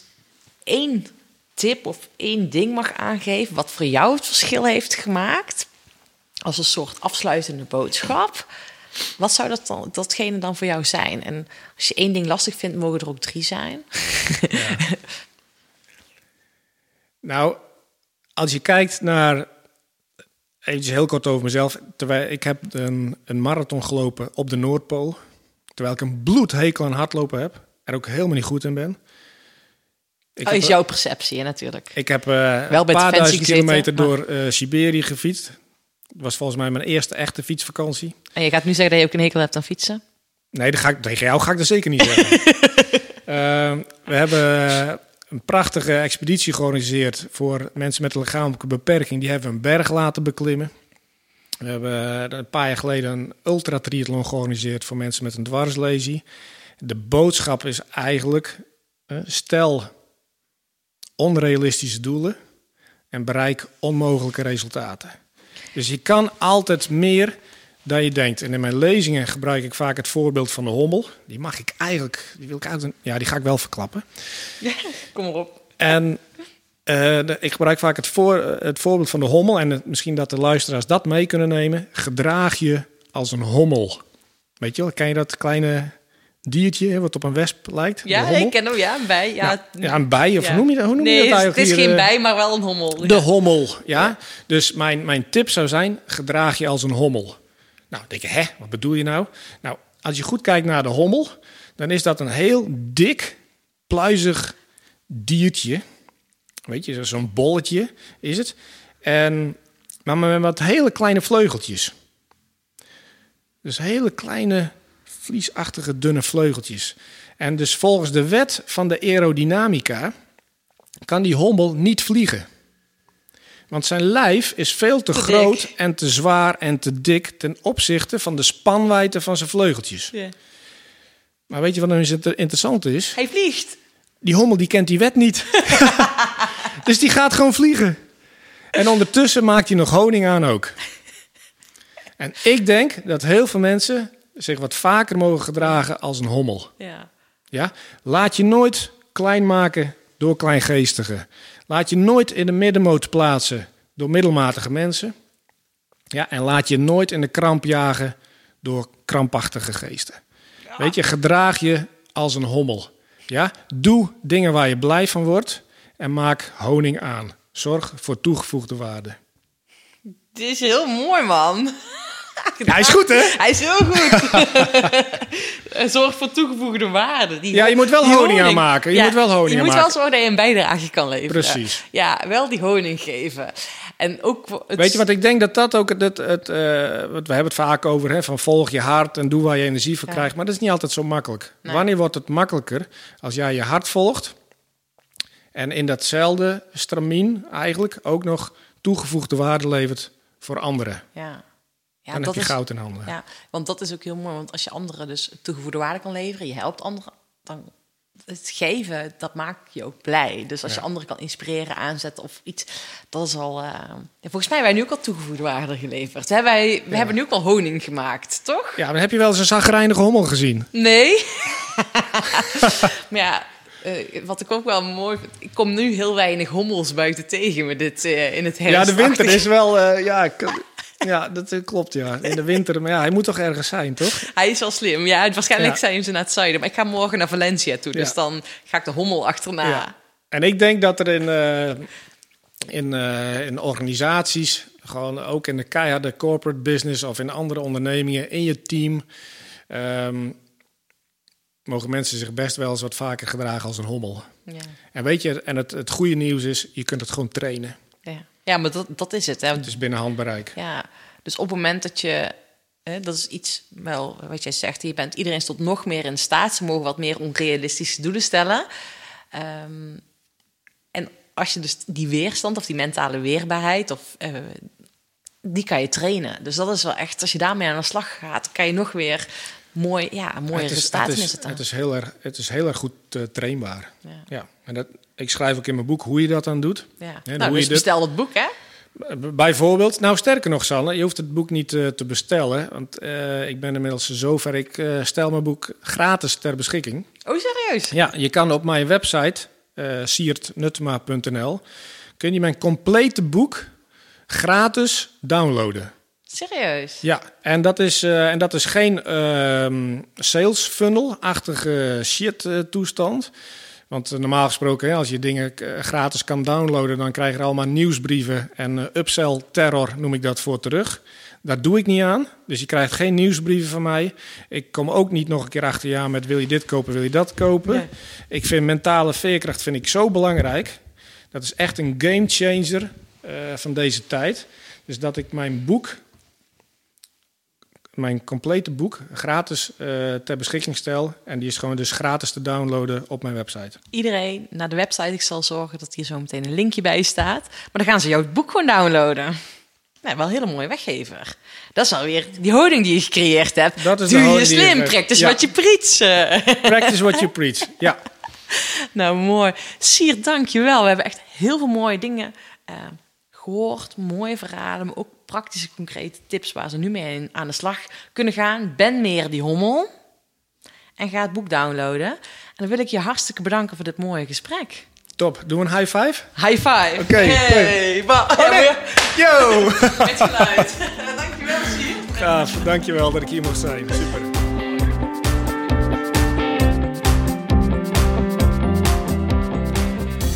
één tip of één ding mag aangeven wat voor jou het verschil heeft gemaakt, als een soort afsluitende boodschap, wat zou datgene dan voor jou zijn? En als je één ding lastig vindt, mogen er ook 3 zijn. Ja. Nou, als je kijkt naar, even heel kort over mezelf. Ik heb een marathon gelopen op de Noordpool. Terwijl ik een bloedhekel aan hardlopen heb. Er ook helemaal niet goed in ben. Is jouw perceptie, hè, natuurlijk. Ik heb een paar duizend kilometer door Siberië gefietst. Dat was volgens mij mijn eerste echte fietsvakantie. En je gaat nu zeggen dat je ook een hekel hebt aan fietsen? Nee, tegen jou ga ik dat zeker niet zeggen. We hebben een prachtige expeditie georganiseerd voor mensen met een lichamelijke beperking. Die hebben een berg laten beklimmen. We hebben een paar jaar geleden een ultratriathlon georganiseerd voor mensen met een dwarslesie. De boodschap is eigenlijk, stel onrealistische doelen en bereik onmogelijke resultaten. Dus je kan altijd meer dan je denkt. En in mijn lezingen gebruik ik vaak het voorbeeld van de hommel. Die mag ik eigenlijk, die wil ik uit. Ja, die ga ik wel verklappen. Ja, kom erop. En ik gebruik vaak het voorbeeld van de hommel. En misschien dat de luisteraars dat mee kunnen nemen. Gedraag je als een hommel. Weet je wel, ken je dat kleine diertje wat op een wesp lijkt? Ja, ik ken hem, een bij. Ja, nou, een bij, of noem je dat? Hoe noem je dat eigenlijk? Het is geen bij, maar wel een hommel. De hommel, ja. Dus mijn tip zou zijn, gedraag je als een hommel. Nou, denk je, wat bedoel je nou? Nou, als je goed kijkt naar de hommel, dan is dat een heel dik, pluizig diertje. Weet je, zo'n bolletje is het. Maar met wat hele kleine vleugeltjes. Dus hele kleine, vliesachtige, dunne vleugeltjes. En dus volgens de wet van de aerodynamica kan die hommel niet vliegen. Want zijn lijf is veel te groot dik en te zwaar en te dik ten opzichte van de spanwijdte van zijn vleugeltjes. Yeah. Maar weet je wat nou interessant is? Hij vliegt. Die hommel die kent die wet niet. Dus die gaat gewoon vliegen. En ondertussen maakt hij nog honing aan ook. En ik denk dat heel veel mensen zich wat vaker mogen gedragen als een hommel. Ja. Ja? Laat je nooit klein maken door kleingeestigen. Laat je nooit in de middenmoot plaatsen door middelmatige mensen. Ja, en laat je nooit in de kramp jagen door krampachtige geesten. Ja. Weet je, gedraag je als een hommel. Ja? Doe dingen waar je blij van wordt en maak honing aan. Zorg voor toegevoegde waarde. Dit is heel mooi, man. Ja, hij is goed, hè? Hij is heel goed. Zorg voor toegevoegde waarde. Je moet wel honing aanmaken. Je moet wel honing aanmaken. Je moet wel zorgen dat je een bijdrage kan leveren. Precies. Ja, wel die honing geven. En ook het... Weet je wat, ik denk dat ook... we hebben het vaak over, hè, van volg je hart en doe waar je energie voor krijgt. Maar dat is niet altijd zo makkelijk. Nee. Wanneer wordt het makkelijker? Als jij je hart volgt... en in datzelfde stramien eigenlijk ook nog toegevoegde waarde levert voor anderen. Ja. Ja, dan heb je goud in handen. Ja, want dat is ook heel mooi. Want als je anderen dus toegevoegde waarde kan leveren... je helpt anderen, dan het geven, dat maakt je ook blij. Dus als je anderen kan inspireren, aanzetten of iets... dat is al... volgens mij hebben wij nu ook al toegevoegde waarde geleverd. We hebben nu ook al honing gemaakt, toch? Ja, maar heb je wel eens een chagrijnige hommel gezien? Nee. Maar ja... wat ik ook wel mooi vind, ik kom nu heel weinig hommels buiten tegen met dit in het herfst. Ja, de winter is wel... ja, dat klopt, ja. In de winter. Maar ja, hij moet toch ergens zijn, toch? Hij is wel slim. Ja, waarschijnlijk zijn ze naar het zuiden. Maar ik ga morgen naar Valencia toe, dus dan ga ik de hommel achterna. Ja. En ik denk dat er in organisaties, gewoon ook in de keiharde corporate business of in andere ondernemingen, in je team... mogen mensen zich best wel eens wat vaker gedragen als een hommel. Ja. En weet je, en het goede nieuws is, je kunt het gewoon trainen. Ja, maar dat is het. Hè? Het is binnen handbereik. Ja, dus op het moment dat je... dat is iets, wel, wat jij zegt, iedereen is tot nog meer in staat. Ze mogen wat meer onrealistische doelen stellen. En als je dus die weerstand of die mentale weerbaarheid... of die kan je trainen. Dus dat is wel echt, als je daarmee aan de slag gaat... kan je nog weer... mooie resultaten is het dan. Het is heel erg goed trainbaar. Ja. Ja. En ik schrijf ook in mijn boek hoe je dat dan doet. Ja. En hoe je bestel het boek, hè? Bijvoorbeeld. Nou, sterker nog, Sanne, je hoeft het boek niet te bestellen. Want ik ben inmiddels zover. Ik stel mijn boek gratis ter beschikking. Oh, serieus? Ja, je kan op mijn website, siertnutma.nl... kun je mijn complete boek gratis downloaden. Serieus? Ja, en dat is geen sales funnel-achtige shit-toestand. Want normaal gesproken, hè, als je dingen gratis kan downloaden... dan krijg je er allemaal nieuwsbrieven en upsell-terror, noem ik dat, voor terug. Daar doe ik niet aan, dus je krijgt geen nieuwsbrieven van mij. Ik kom ook niet nog een keer achter je aan met wil je dit kopen, wil je dat kopen. Nee. Ik vind mentale veerkracht zo belangrijk. Dat is echt een gamechanger van deze tijd. Dus dat ik mijn complete boek gratis ter beschikking stel. En die is gewoon dus gratis te downloaden op mijn website. Iedereen naar de website. Ik zal zorgen dat hier zo meteen een linkje bij staat. Maar dan gaan ze jouw boek gewoon downloaden. Nou, wel een hele mooie weggever. Dat is alweer die houding die je gecreëerd hebt. Dat is doe je slim, practice what you preach. Practice what you preach, ja. Nou, mooi. Siert, dank je wel. We hebben echt heel veel mooie dingen gehoord. Mooie verhalen, maar ook praktische, concrete tips waar ze nu mee aan de slag kunnen gaan. Ben meer die hommel en ga het boek downloaden. En dan wil ik je hartstikke bedanken voor dit mooie gesprek. Top. Doen we een high five? High five. Oké. Hey. Yo. Met geluid. Dankjewel, Siert. Gaaf. Dankjewel dat ik hier mocht zijn. Super.